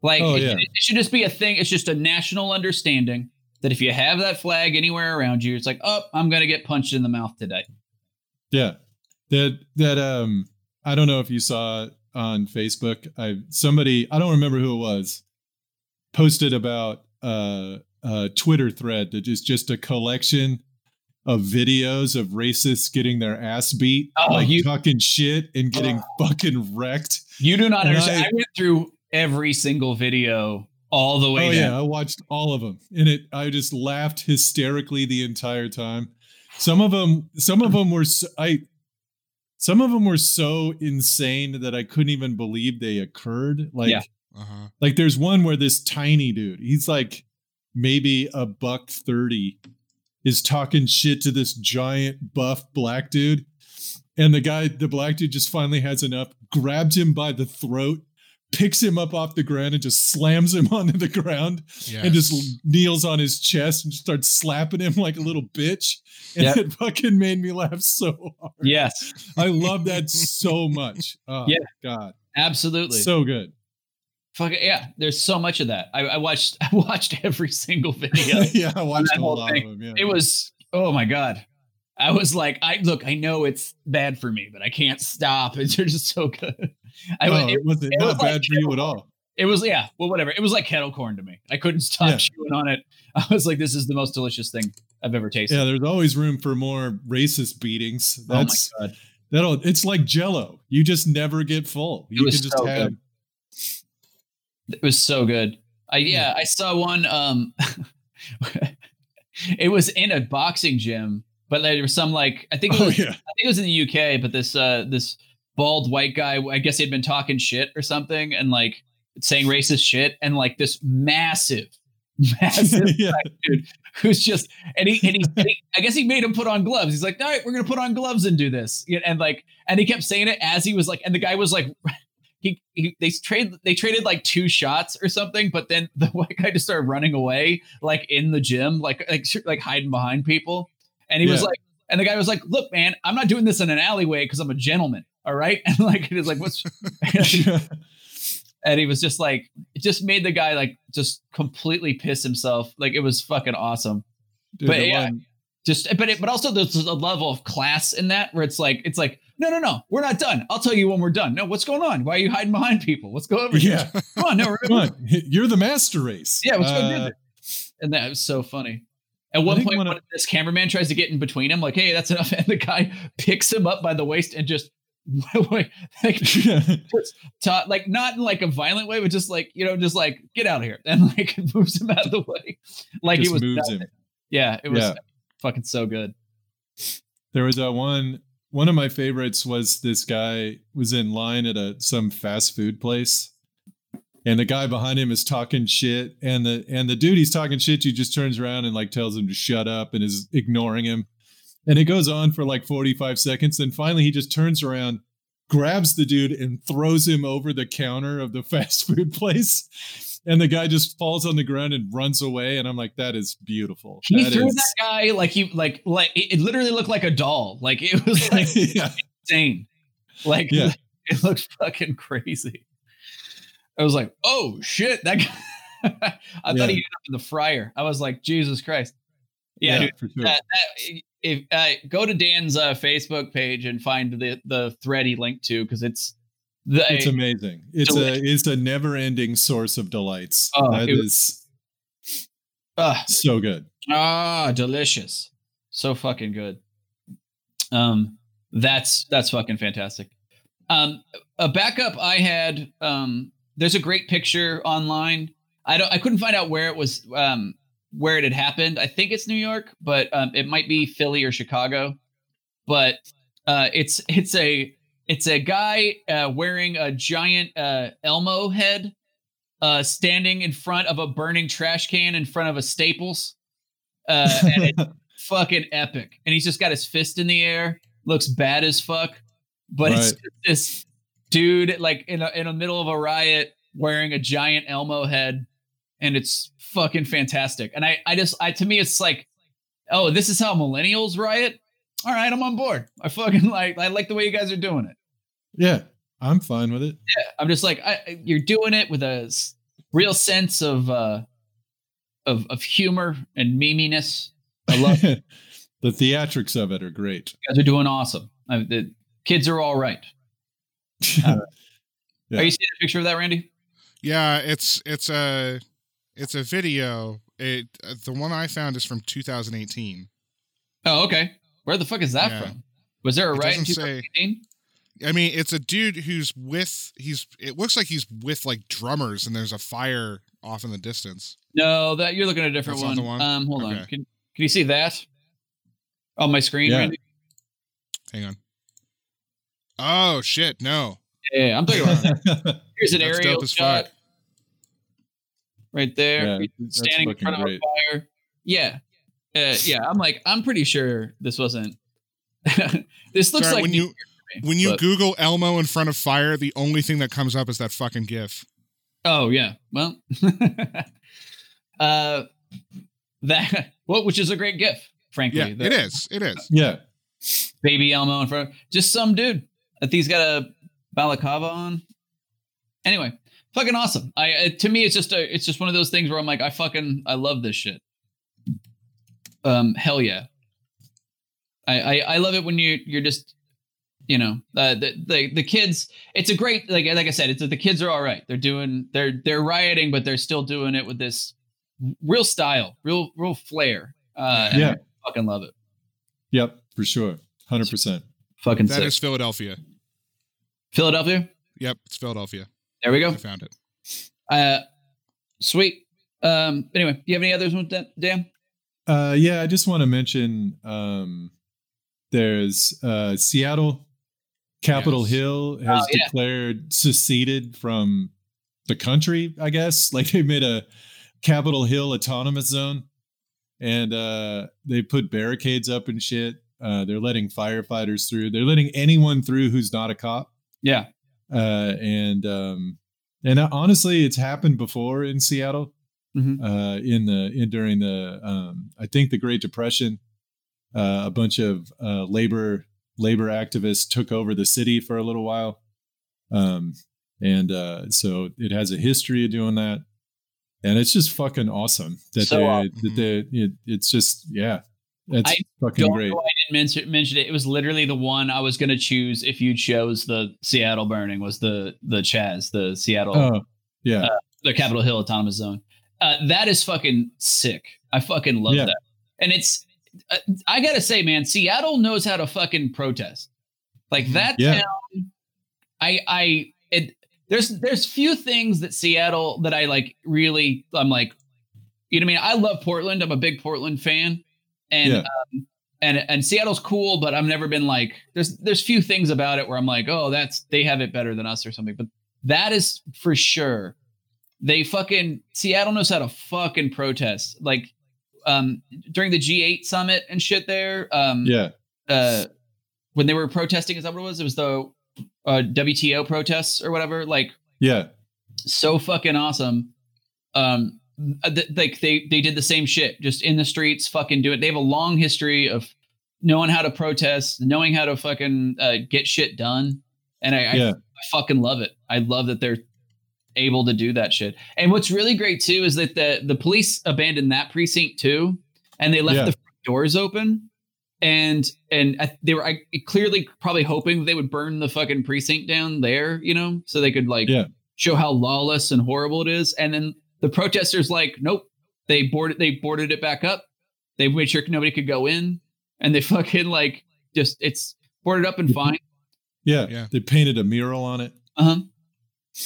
Like, it should just be a thing. It's just a national understanding that if you have that flag anywhere around you, it's like, oh, I'm going to get punched in the mouth today. Yeah. That I don't know if you saw on Facebook, somebody, I don't remember who it was, posted about a Twitter thread that is just a collection of videos of racists getting their ass beat, talking shit and getting fucking wrecked. You do not understand. I went through every single video all the way down. Yeah, I watched all of them. And I just laughed hysterically the entire time. Some of them were so insane that I couldn't even believe they occurred. Like, like there's one where this tiny dude, he's like maybe $130, is talking shit to this giant buff black dude. And the black dude just finally has enough, grabs him by the throat, picks him up off the ground and just slams him onto the ground and just kneels on his chest and starts slapping him like a little bitch. And it fucking made me laugh so hard. Yes. I love that so much. Oh yeah. God. Absolutely. So good. Fuck yeah. There's so much of that. I watched every single video. Yeah. I watched a lot of them. Yeah. It was, oh my God. I was like, I know it's bad for me, but I can't stop. It's just so good. It wasn't bad for you at all. It was, well, whatever. It was like kettle corn to me. I couldn't stop chewing on it. I was like, this is the most delicious thing I've ever tasted. Yeah, there's always room for more racist beatings. That's, oh my God. It's like Jell-O. You just never get full. You can just have. Good. It was so good. I saw one. It was in a boxing gym, but there was some like, I think it was in the UK, but this bald white guy, I guess he'd been talking shit or something and like saying racist shit, and like this massive black dude who's just and he I guess he made him put on gloves. He's like, all right, we're gonna put on gloves and do this, and like, and he kept saying it as he was like, and the guy was like, they traded like two shots or something, but then the white guy just started running away like in the gym, like hiding behind people, and he was like, and the guy was like, look, man, I'm not doing this in an alleyway because I'm a gentleman. All right. And like, he was like, what's, and he was just like, it just made the guy like just completely piss himself. Like, it was fucking awesome. Dude, but yeah, but also there's a level of class in that where it's like, no, we're not done. I'll tell you when we're done. No, what's going on? Why are you hiding behind people? Let's go over here. Come on. No, come on. You're the master race. Yeah. Let's go do this. And that was so funny. At one point, this cameraman tries to get in between him, like, hey, that's enough. And the guy picks him up by the waist and just, like not in like a violent way, but just like, you know, just like, get out of here, and like moves him out of the way. Like, just it was moves him. Yeah, it was fucking so good. There was a one of my favorites was this guy was in line at some fast food place, and the guy behind him is talking shit, and the dude he's talking shit, he just turns around and like tells him to shut up and is ignoring him. And it goes on for like 45 seconds. And finally, he just turns around, grabs the dude, and throws him over the counter of the fast food place. And the guy just falls on the ground and runs away. And I'm like, that is beautiful. He threw that guy like it literally looked like a doll. Like, it was like insane. Like, it looked fucking crazy. I was like, oh, shit. That guy. I thought he ended up in the fryer. I was like, Jesus Christ. Yeah, dude, for sure. If go to Dan's Facebook page and find the thread he linked to, because it's amazing. It's delicious. It's a never ending source of delights. Oh, that it is. So good. Delicious. So fucking good. That's fucking fantastic. A backup I had, there's a great picture online. I couldn't find out where it was, where it had happened. I think it's New York, but it might be Philly or Chicago. But it's a guy wearing a giant Elmo head, standing in front of a burning trash can in front of a Staples. And it's fucking epic. And he's just got his fist in the air. Looks bad as fuck. But It's just this dude like in the middle of a riot wearing a giant Elmo head. And it's fucking fantastic. And I to me, it's like, oh, this is how millennials riot. All right, I'm on board. I fucking I like the way you guys are doing it. Yeah, I'm fine with it. Yeah, I'm just like, you're doing it with a real sense of humor and meminess. I love it. The theatrics of it are great. You guys are doing awesome. The kids are all right. Yeah. Are you seeing a picture of that, Randy? Yeah, it's a video. The one I found is from 2018. Oh, okay. Where the fuck is that from? Was there a riot in 2018? I mean, it's a dude who's it looks like he's with like drummers and there's a fire off in the distance. No, that you're looking at a different one. Hold on. Can you see that on my screen? Yeah. Randy? Hang on. Oh shit. No. Yeah. I'm talking about that. Here's an aerial shot right there. Yeah, standing in front of a fire. Yeah. I'm like, I'm pretty sure this wasn't. This looks like when you Google Elmo in front of fire, the only thing that comes up is that fucking GIF. Oh yeah, well, which is a great GIF, frankly. Yeah, it is. Yeah, baby Elmo in front of just some dude. I think he's got a balaclava on. Anyway, fucking awesome. To me, it's just one of those things where I'm like, I love this shit. Hell yeah. I love it when you're just, you know, the kids, it's a great, like I said, the kids are all right. They're rioting, but they're still doing it with this real style, real flair. Yeah. I fucking love it. Yep. For sure. 100%. Fucking sick. That is Philadelphia. Philadelphia? Yep. It's Philadelphia. There we go. I found it. Sweet. Anyway, do you have any others, Dan? I just want to mention there's Seattle. Capitol Hill has declared seceded from the country, I guess. Like they made a Capitol Hill Autonomous Zone and they put barricades up and shit. They're letting firefighters through. They're letting anyone through who's not a cop. Yeah. And honestly, it's happened before in Seattle. Mm-hmm. During the I think the Great Depression, a bunch of labor activists took over the city for a little while, and so it has a history of doing that, and it's just fucking awesome it's fucking great. I didn't mention it. It was literally the one I was gonna choose if you chose the Seattle burning was the Seattle the Capitol Hill Autonomous Zone. That is fucking sick. I fucking love that. And it's, I gotta say, man, Seattle knows how to fucking protest. Like that town, there's few things that Seattle that I like really, I'm like, you know what I mean? I love Portland. I'm a big Portland fan and Seattle's cool, but I've never been like, there's few things about it where I'm like, oh, they have it better than us or something. But that is for sure. Seattle knows how to fucking protest. Like during the G8 summit and shit there. When they were protesting, is that what it was? It was the WTO protests or whatever. Like, yeah. So fucking awesome. They did the same shit just in the streets, fucking do it. They have a long history of knowing how to protest, knowing how to fucking get shit done. And I fucking love it. I love that they're able to do that shit. And what's really great too is that the police abandoned that precinct too, and they left the front doors open, and they were clearly probably hoping they would burn the fucking precinct down there, you know, so they could show how lawless and horrible it is. And then the protesters like, nope, They boarded it back up. They made sure nobody could go in, and they fucking like just it's boarded up and fine. Yeah. They painted a mural on it.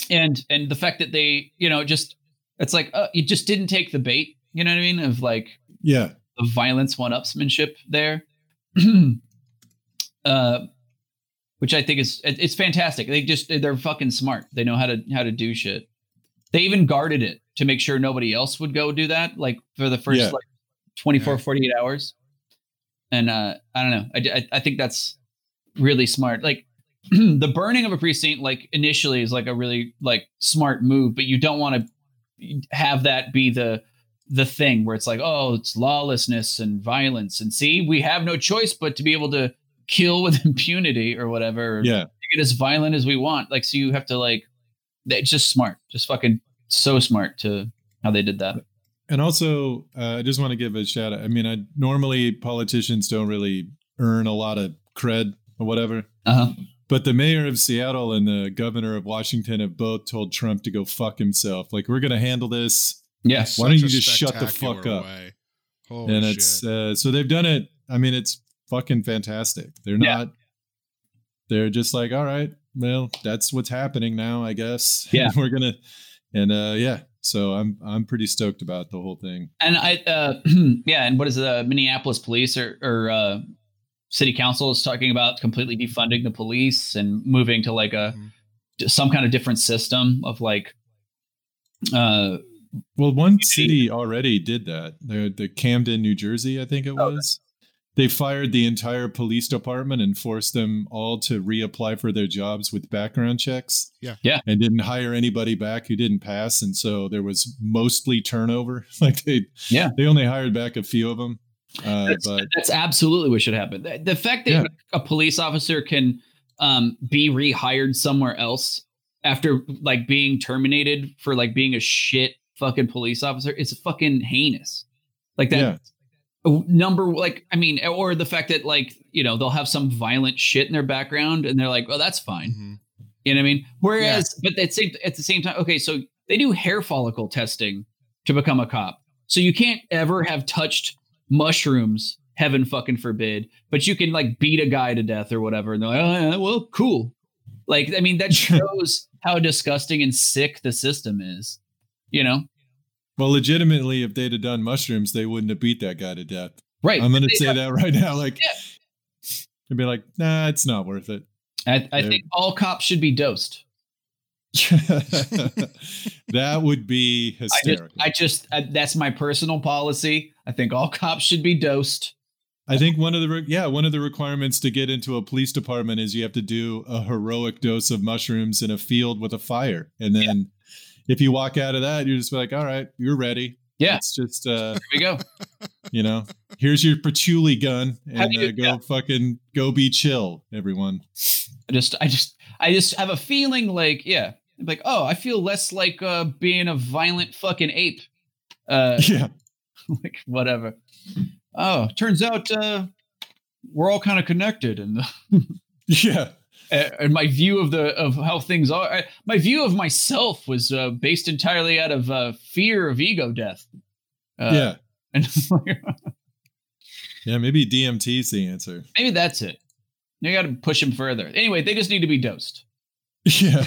And the fact that they, you know, just it's like you just didn't take the bait. You know what I mean? Of like, yeah, the violence one-upsmanship there, which I think is it's fantastic. They're fucking smart. They know how to do shit. They even guarded it to make sure nobody else would go do that. Like for the first 48 hours. And I don't know. I think that's really smart. Like the burning of a precinct, like initially is like a really like smart move, but you don't want to have that be the thing where it's like, oh, it's lawlessness and violence. And see, we have no choice but to be able to kill with impunity or whatever. Yeah. Make it as violent as we want. Like, so you have to like, it's just smart, just fucking so smart to how they did that. And also, I just want to give a shout out. I mean, normally politicians don't really earn a lot of cred or whatever. But the mayor of Seattle and the governor of Washington have both told Trump to go fuck himself. Like, we're going to handle this. Yes. Why don't you just shut the fuck up? And it's so they've done it. I mean, it's fucking fantastic. They're not. They're just like, all right, well, that's what's happening now, I guess. Yeah, we're gonna. And so I'm pretty stoked about the whole thing. And I and what is the Minneapolis police or city council is talking about completely defunding the police and moving to like some kind of different system of like. Well, one city already did that. The Camden, New Jersey, I think it was. They fired the entire police department and forced them all to reapply for their jobs with background checks. Yeah. And didn't hire anybody back who didn't pass. And so there was mostly turnover. Like they only hired back a few of them. That's absolutely what should happen. The fact that a police officer can be rehired somewhere else after like being terminated for like being a shit fucking police officer is fucking heinous. Like that or the fact that like, you know, they'll have some violent shit in their background and they're like, oh, that's fine. Mm-hmm. You know what I mean? Whereas, but at the same time, okay, so they do hair follicle testing to become a cop. So you can't ever have touched mushrooms, heaven fucking forbid, but you can like beat a guy to death or whatever. And they're like, oh, yeah, well, cool. Like, I mean, that shows how disgusting and sick the system is. You know, well, legitimately, if they'd have done mushrooms, they wouldn't have beat that guy to death. Right. I'm going to say that right now. Like, you'd be like, nah, it's not worth it. I think all cops should be dosed. That would be hysterical. I just that's my personal policy. I think all cops should be dosed. I think one of the requirements to get into a police department is you have to do a heroic dose of mushrooms in a field with a fire. And then if you walk out of that, you're just like, all right, you're ready. Yeah. It's just, here we go. You know, here's your patchouli gun and go be chill, everyone. I just have a feeling like, I feel less like being a violent fucking ape. Like whatever. Oh, turns out we're all kind of connected. And and my view of how things are, my view of myself was based entirely out of fear of ego death. And maybe DMT's the answer. Maybe that's it. You got to push him further. Anyway, they just need to be dosed. Yeah,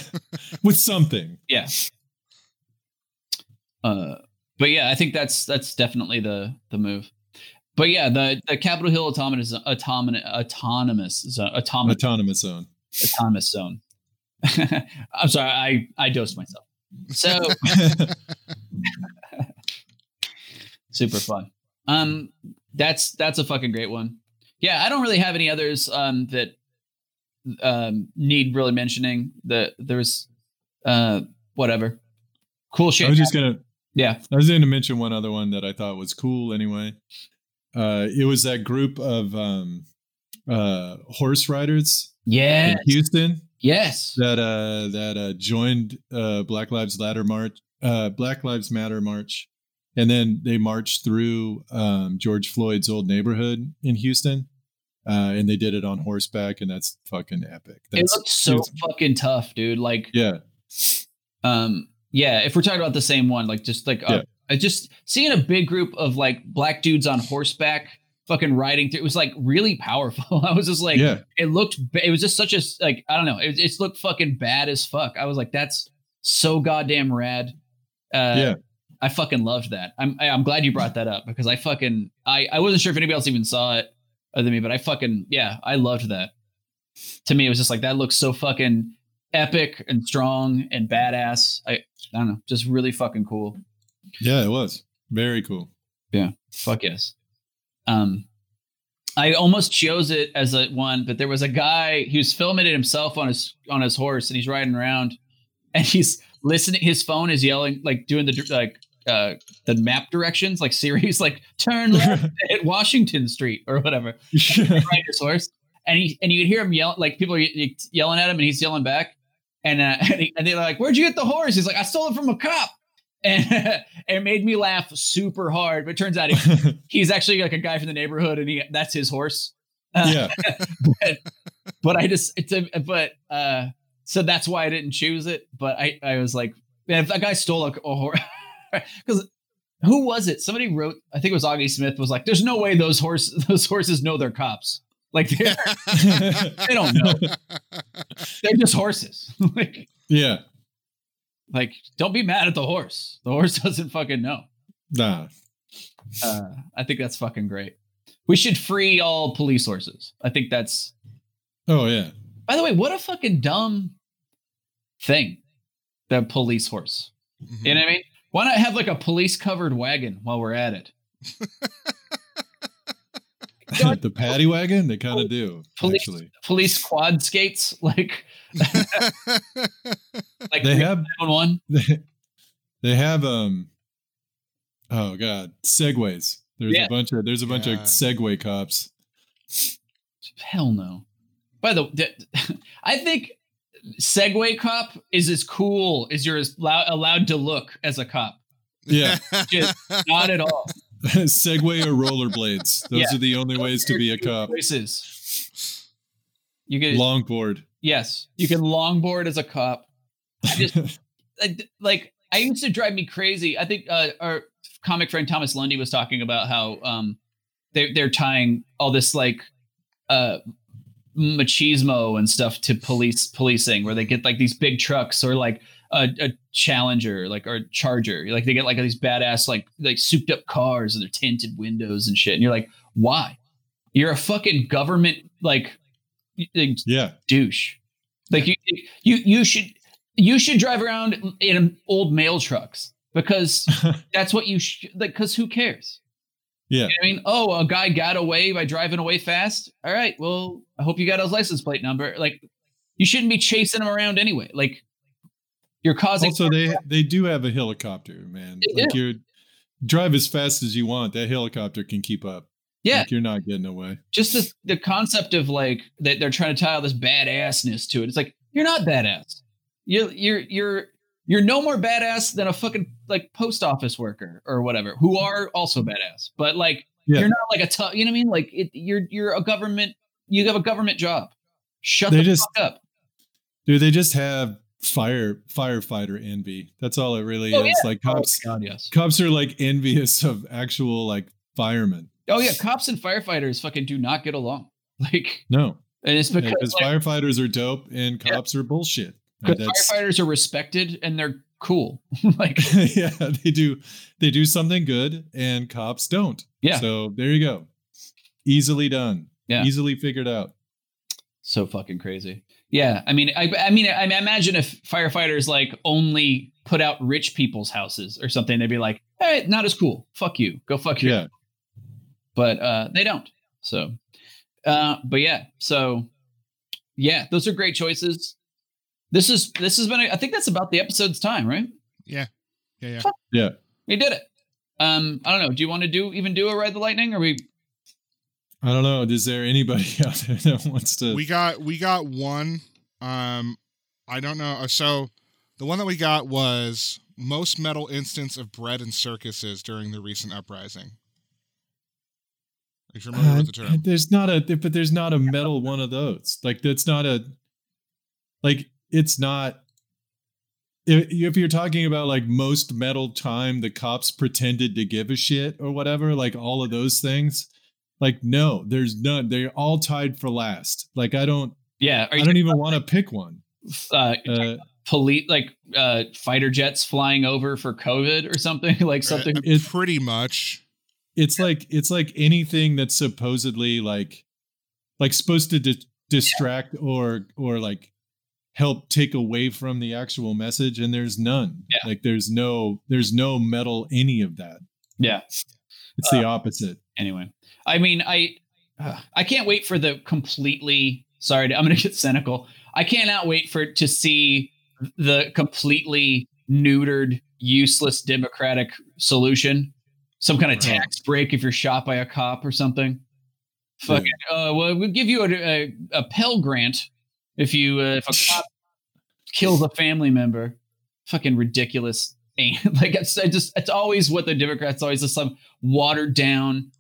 with something. Yeah. But I think that's definitely the move. But the Capitol Hill autonomous zone. Autonomous zone. I'm sorry, I dosed myself. So super fun. That's a fucking great one. Yeah, I don't really have any others that need really mentioning. There's whatever cool shit. I was going to mention one other one that I thought was cool anyway. It was that group of horse riders. Yeah, in Houston. Yes, that joined Black Lives Matter march, and then they marched through George Floyd's old neighborhood in Houston, and they did it on horseback, and that's fucking epic. It looked so fucking tough, dude. Like, if we're talking about the same one, like just like Just seeing a big group of like black dudes on horseback fucking riding through, it was like really powerful. I was just like, yeah. It was just such a, like, I don't know. It looked fucking bad as fuck. I was like, that's so goddamn rad. Yeah. I fucking loved that. I'm glad you brought that up because I wasn't sure if anybody else even saw it other than me, but I loved that. To me, it was just like, that looks so fucking epic and strong and badass. I don't know. Just really fucking cool. Yeah, it was very cool. Yeah. Fuck yes. I almost chose it as a one, but there was a guy, he was filming it himself on his horse and he's riding around and he's listening. His phone is yelling, like doing the map directions, like series, like turn left at Washington Street or whatever. He's riding his horse. And you could hear him yell, like people are yelling at him and he's yelling back. And they're like, where'd you get the horse? He's like, I stole it from a cop. And it made me laugh super hard. But it turns out he's actually like a guy from the neighborhood and that's his horse. Yeah. So that's why I didn't choose it. But I was like, man, if that guy stole a horse, because who was it? Somebody wrote, I think it was Augie Smith, was like, there's no way those horses know they're cops. Like they don't know. They're just horses. Like, yeah. Like, don't be mad at the horse. The horse doesn't fucking know. Nah. I think that's fucking great. We should free all police horses. I think that's. Oh, yeah. By the way, what a fucking dumb thing. The police horse. Mm-hmm. You know what I mean? Why not have like a police covered wagon while we're at it? The paddy wagon, they kind of do. Police quad skates, like, like they have one. They have oh god, segways. There's a bunch of Segway cops. Hell no. By the way, I think Segway cop is as cool as you're allowed to look as a cop. Yeah, just not at all. Segway or rollerblades. Those are the only ways to be a cop. Choices. You can longboard. Yes, you can longboard as a cop. I just like I used to drive me crazy. I think our comic friend Thomas Lundy was talking about how they're tying all this like machismo and stuff to policing, where they get like these big trucks or like a Challenger, like, or a Charger, like they get like these badass like souped up cars and their tinted windows and shit, and you're like, why? You're a fucking government douche. Like you should drive around in old mail trucks because that's what you should, like, because who cares? Yeah, you know what I mean? Oh, a guy got away by driving away fast. All right, well, I hope you got his license plate number. Like, you shouldn't be chasing him around anyway. Like, you're causing. Also, they do have a helicopter, man. Like, you drive as fast as you want. That helicopter can keep up. Yeah, like, you're not getting away. Just the concept of like that they're trying to tie all this badassness to it. It's like, you're not badass. You're no more badass than a fucking like post office worker or whatever, who are also badass. But like, You're not like a tough. You know what I mean? Like, you're a government. You have a government job. Shut the fuck up, dude. They just have firefighter envy. That's all it really is. Yeah. Like cops. Oh, God, yes. Cops are like envious of actual like firemen. Oh yeah, cops and firefighters fucking do not get along. Like, no, and it's because like, firefighters are dope and cops are bullshit. Because firefighters are respected and they're cool. Like, yeah, they do something good and cops don't. Yeah. So there you go. Easily done. Yeah. Easily figured out. So fucking crazy. Yeah. I mean, I imagine if firefighters like only put out rich people's houses or something, they'd be like, hey, not as cool. Fuck you. Go fuck you. Yeah. But they don't. So, but yeah. So yeah, those are great choices. This has been, I think that's about the episode's time, right? Yeah. Yeah. Yeah. Yeah. We did it. I don't know. Do you want to do a Ride the Lightning? Or we? I don't know. Is there anybody out there that wants to? We got one. I don't know. So the one that we got was most metal instance of bread in circuses during the recent uprising. If you remember the term. There's not a metal one of those. Like, that's not a. Like, it's not If you're talking about like most metal time, the cops pretended to give a shit or whatever, like all of those things, like, no, there's none. They're all tied for last. Like, I don't even want to pick one. Police, like fighter jets flying over for COVID or something, like something. It's pretty much. It's like anything that's supposedly like supposed to distract or like help take away from the actual message, and there's none. Yeah. Like there's no metal any of that. Yeah, it's the opposite. Anyway, I mean, I can't wait for the completely. Sorry, I'm going to get cynical. I cannot wait to see the completely neutered, useless democratic solution. Some kind of tax break if you're shot by a cop or something. Fucking, well, we'll give you a Pell Grant if a cop kills a family member. Fucking ridiculous. Like it's always what the Democrats always just some watered down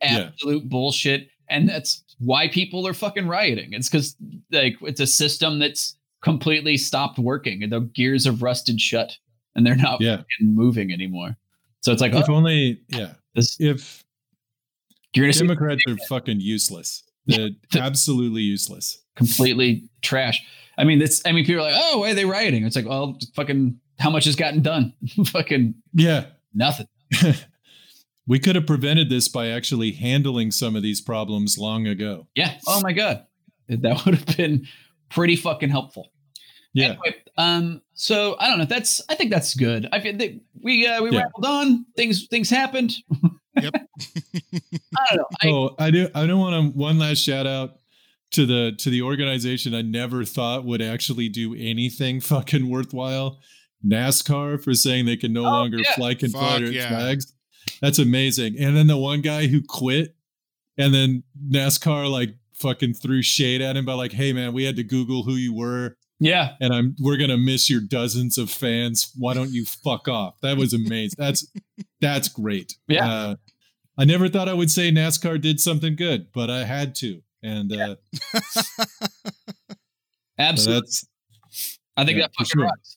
absolute bullshit. And that's why people are fucking rioting. It's because like it's a system that's completely stopped working, and the gears have rusted shut, and they're not moving anymore. So it's like if you're Democrats are fucking useless, they're absolutely useless, completely trash. I mean, people are like, oh, why are they rioting? It's like, well, fucking how much has gotten done? Fucking nothing. We could have prevented this by actually handling some of these problems long ago. Yeah. Oh my God. That would have been pretty fucking helpful. Yeah. Anyway, so I don't know. I think that's good. I feel that we rattled on. Things happened. Yep. I don't know. I want to one last shout out to the organization I never thought would actually do anything fucking worthwhile. NASCAR, for saying they can no longer fly Confederate flags. That's amazing. And then the one guy who quit, and then NASCAR like fucking threw shade at him by like, hey man, we had to Google who you were. Yeah. And we're going to miss your dozens of fans. Why don't you fuck off? That was amazing. That's great. Yeah. I never thought I would say NASCAR did something good, but I had to. And absolutely. I think that fucking rocks.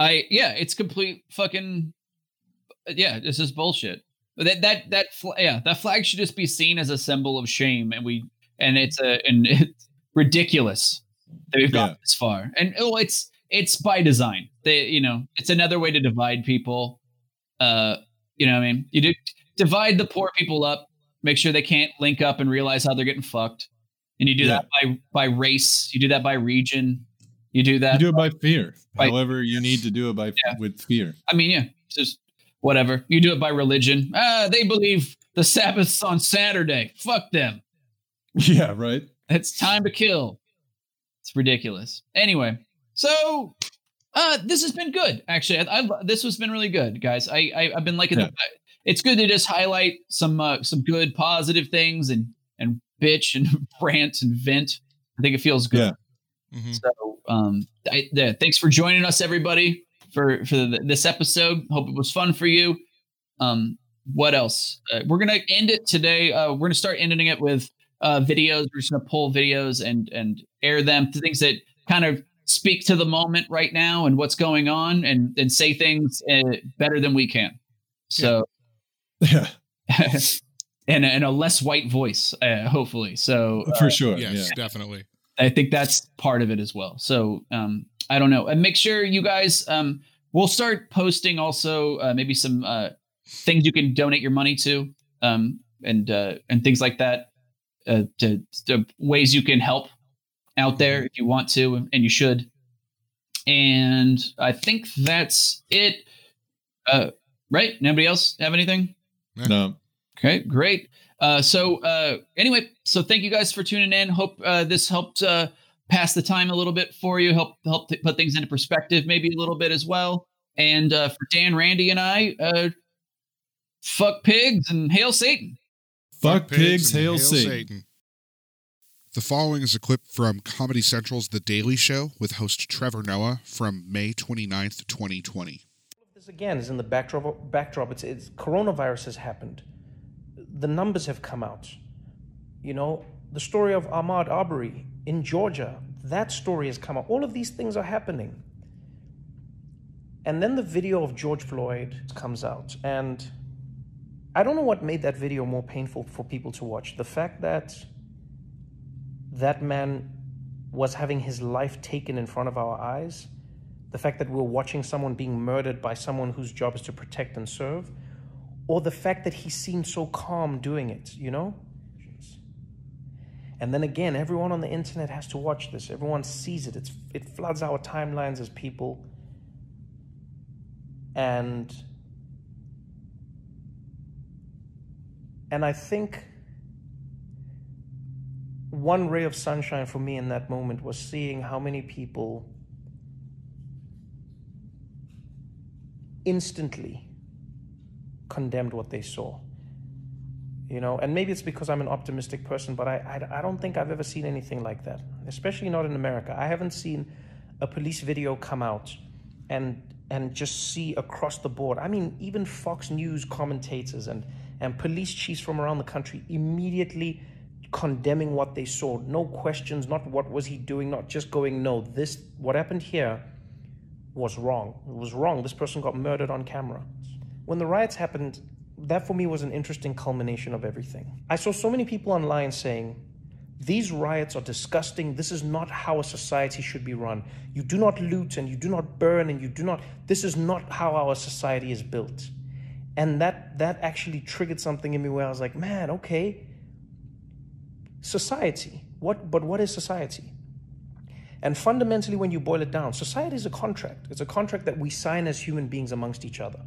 It's complete fucking this is bullshit. That flag should just be seen as a symbol of shame, and it's ridiculous that we've got this far. And it's by design. It's another way to divide people. You know what I mean? You do divide the poor people up, make sure they can't link up and realize how they're getting fucked. And you do that by race. You do that by region. You do that. You do it by fear. However, you need to do it with fear. I mean, it's just. Whatever. You do it by religion. They believe the Sabbath's on Saturday. Fuck them. Yeah, right. It's time to kill. It's ridiculous. Anyway, so this has been good. Actually, this has been really good, guys. I've been liking it. It's good to just highlight some good positive things and bitch and rant and vent. I think it feels good. Yeah. Mm-hmm. So thanks for joining us, everybody. For this episode. Hope it was fun for you. What else? We're going to end it today. We're going to start ending it with videos. We're just going to pull videos and air them to things that kind of speak to the moment right now and what's going on and say things better than we can. So and a less white voice, hopefully. So for sure. Yes, definitely. I think that's part of it as well. So, I don't know. And make sure you guys, we'll start posting also maybe some things you can donate your money to and things like that, to ways you can help out there if you want to, and you should. And I think that's it. Right? Nobody else have anything? No. Okay, great. So thank you guys for tuning in. Hope this helped pass the time a little bit for you, help put things into perspective maybe a little bit as well. And for Dan, Randy, and I, fuck pigs and hail Satan. Fuck pigs, hail Satan. The following is a clip from Comedy Central's The Daily Show with host Trevor Noah from May 29th, 2020. This again is in the backdrop. It's coronavirus has happened. The numbers have come out. You know, the story of Ahmaud Arbery in Georgia, that story has come out. All of these things are happening. And then the video of George Floyd comes out. And I don't know what made that video more painful for people to watch. The fact that that man was having his life taken in front of our eyes, the fact that we're watching someone being murdered by someone whose job is to protect and serve, or the fact that he seemed so calm doing it, you know? And then again, everyone on the internet has to watch this. Everyone sees it. It floods our timelines as people. And I think one ray of sunshine for me in that moment was seeing how many people instantly condemned what they saw. You know, and maybe it's because I'm an optimistic person, but I don't think I've ever seen anything like that, especially not in America. I haven't seen a police video come out and just see across the board. I mean, even Fox News commentators and police chiefs from around the country immediately condemning what they saw. No questions, not what was he doing, not just going, no, this, what happened here was wrong. It was wrong. This person got murdered on camera. When the riots happened, that for me was an interesting culmination of everything. I saw so many people online saying, these riots are disgusting. This is not how a society should be run. You do not loot and you do not burn and you do not, this is not how our society is built. And that actually triggered something in me where I was like, man, okay, society, but what is society? And fundamentally, when you boil it down, society is a contract. It's a contract that we sign as human beings amongst each other.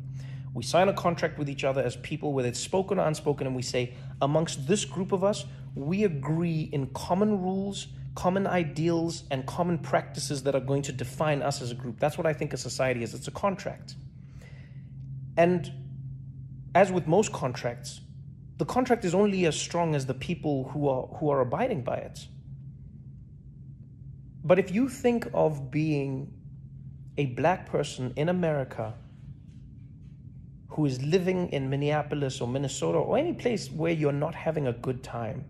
We sign a contract with each other as people, whether it's spoken or unspoken, and we say, amongst this group of us, we agree in common rules, common ideals, and common practices that are going to define us as a group. That's what I think a society is. It's a contract. And as with most contracts, the contract is only as strong as the people who are abiding by it. But if you think of being a black person in America who is living in Minneapolis or Minnesota or any place where you're not having a good time,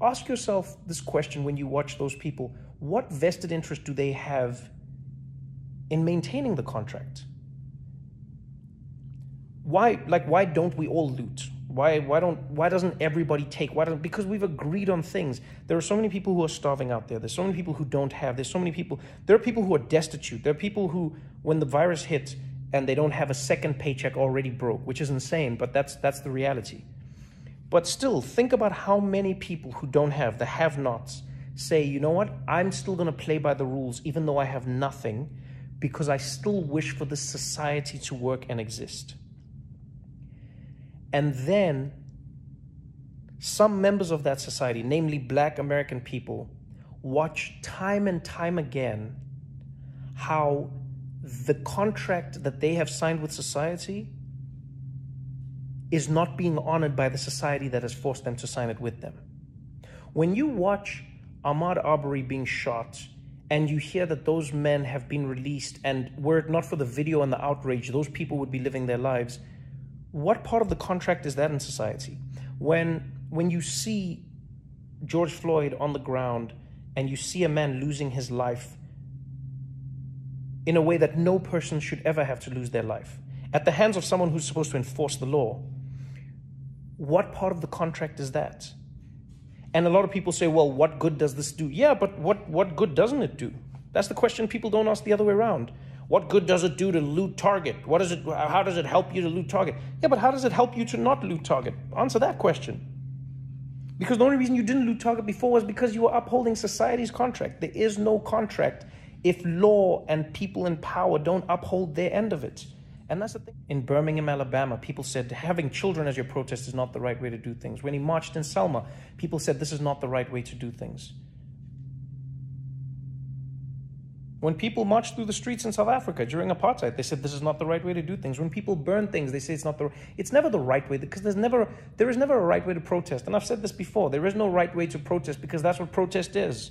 ask yourself this question when you watch those people: what vested interest do they have in maintaining the contract? Why don't we all loot? Why doesn't everybody take? Because we've agreed on things. There are so many people who are starving out there. There's so many people who don't have. There are people who are destitute. There are people who, when the virus hit, and they don't have a second paycheck, already broke, which is insane, but that's the reality. But still, think about how many people who don't have, the have-nots, say, you know what, I'm still gonna play by the rules even though I have nothing, because I still wish for this society to work and exist. And then some members of that society, namely black American people, watch time and time again how the contract that they have signed with society is not being honored by the society that has forced them to sign it with them. When you watch Ahmaud Arbery being shot and you hear that those men have been released, and were it not for the video and the outrage, those people would be living their lives, what part of the contract is that in society? When you see George Floyd on the ground and you see a man losing his life in a way that no person should ever have to lose their life, at the hands of someone who's supposed to enforce the law, what part of the contract is that? And a lot of people say, well, what good does this do? Yeah, but what good doesn't it do? That's the question people don't ask the other way around. What good does it do to loot Target? How does it help you to loot Target? Yeah, but how does it help you to not loot Target? Answer that question. Because the only reason you didn't loot Target before was because you were upholding society's contract. There is no contract if law and people in power don't uphold their end of it. And that's the thing. In Birmingham, Alabama, people said having children as your protest is not the right way to do things. When he marched in Selma, people said this is not the right way to do things. When people marched through the streets in South Africa during apartheid, they said this is not the right way to do things. When people burn things, they say it's not the... It's never the right way, because there is never a right way to protest. And I've said this before, there is no right way to protest, because that's what protest is.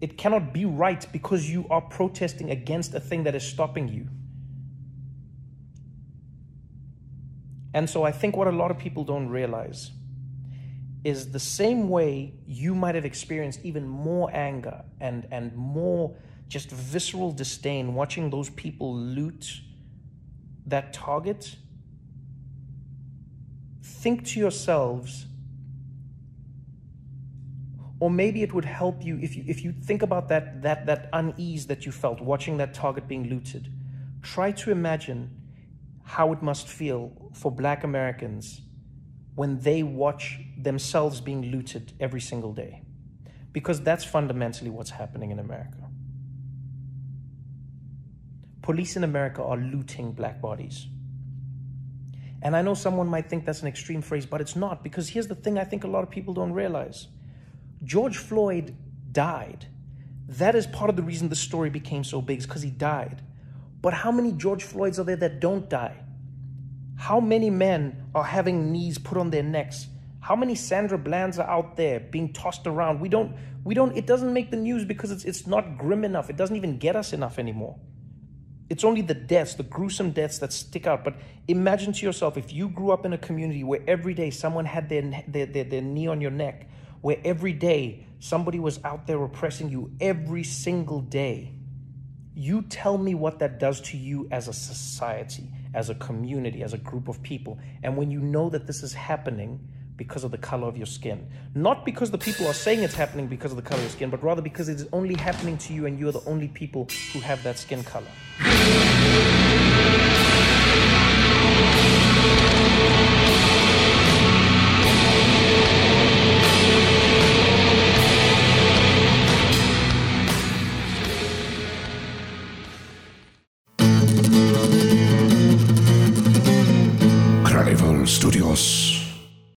It cannot be right because you are protesting against a thing that is stopping you. And so I think what a lot of people don't realize is the same way you might have experienced even more anger and more just visceral disdain watching those people loot that target. Think to yourselves, or maybe it would help you if you think about that unease that you felt watching that target being looted. Try to imagine how it must feel for Black Americans when they watch themselves being looted every single day. Because that's fundamentally what's happening in America. Police in America are looting Black bodies. And I know someone might think that's an extreme phrase, but it's not, because here's the thing I think a lot of people don't realize. George Floyd died. That is part of the reason the story became so big, is because he died. But how many George Floyds are there that don't die? How many men are having knees put on their necks? How many Sandra Blands are out there being tossed around? It doesn't make the news because it's not grim enough. It doesn't even get us enough anymore. It's only the deaths, the gruesome deaths that stick out. But imagine to yourself, if you grew up in a community where every day someone had their knee on your neck, where every day somebody was out there oppressing you every single day, you tell me what that does to you as a society, as a community, as a group of people. And when you know that this is happening because of the color of your skin, not because the people are saying it's happening because of the color of your skin, but rather because it is only happening to you and you're the only people who have that skin color.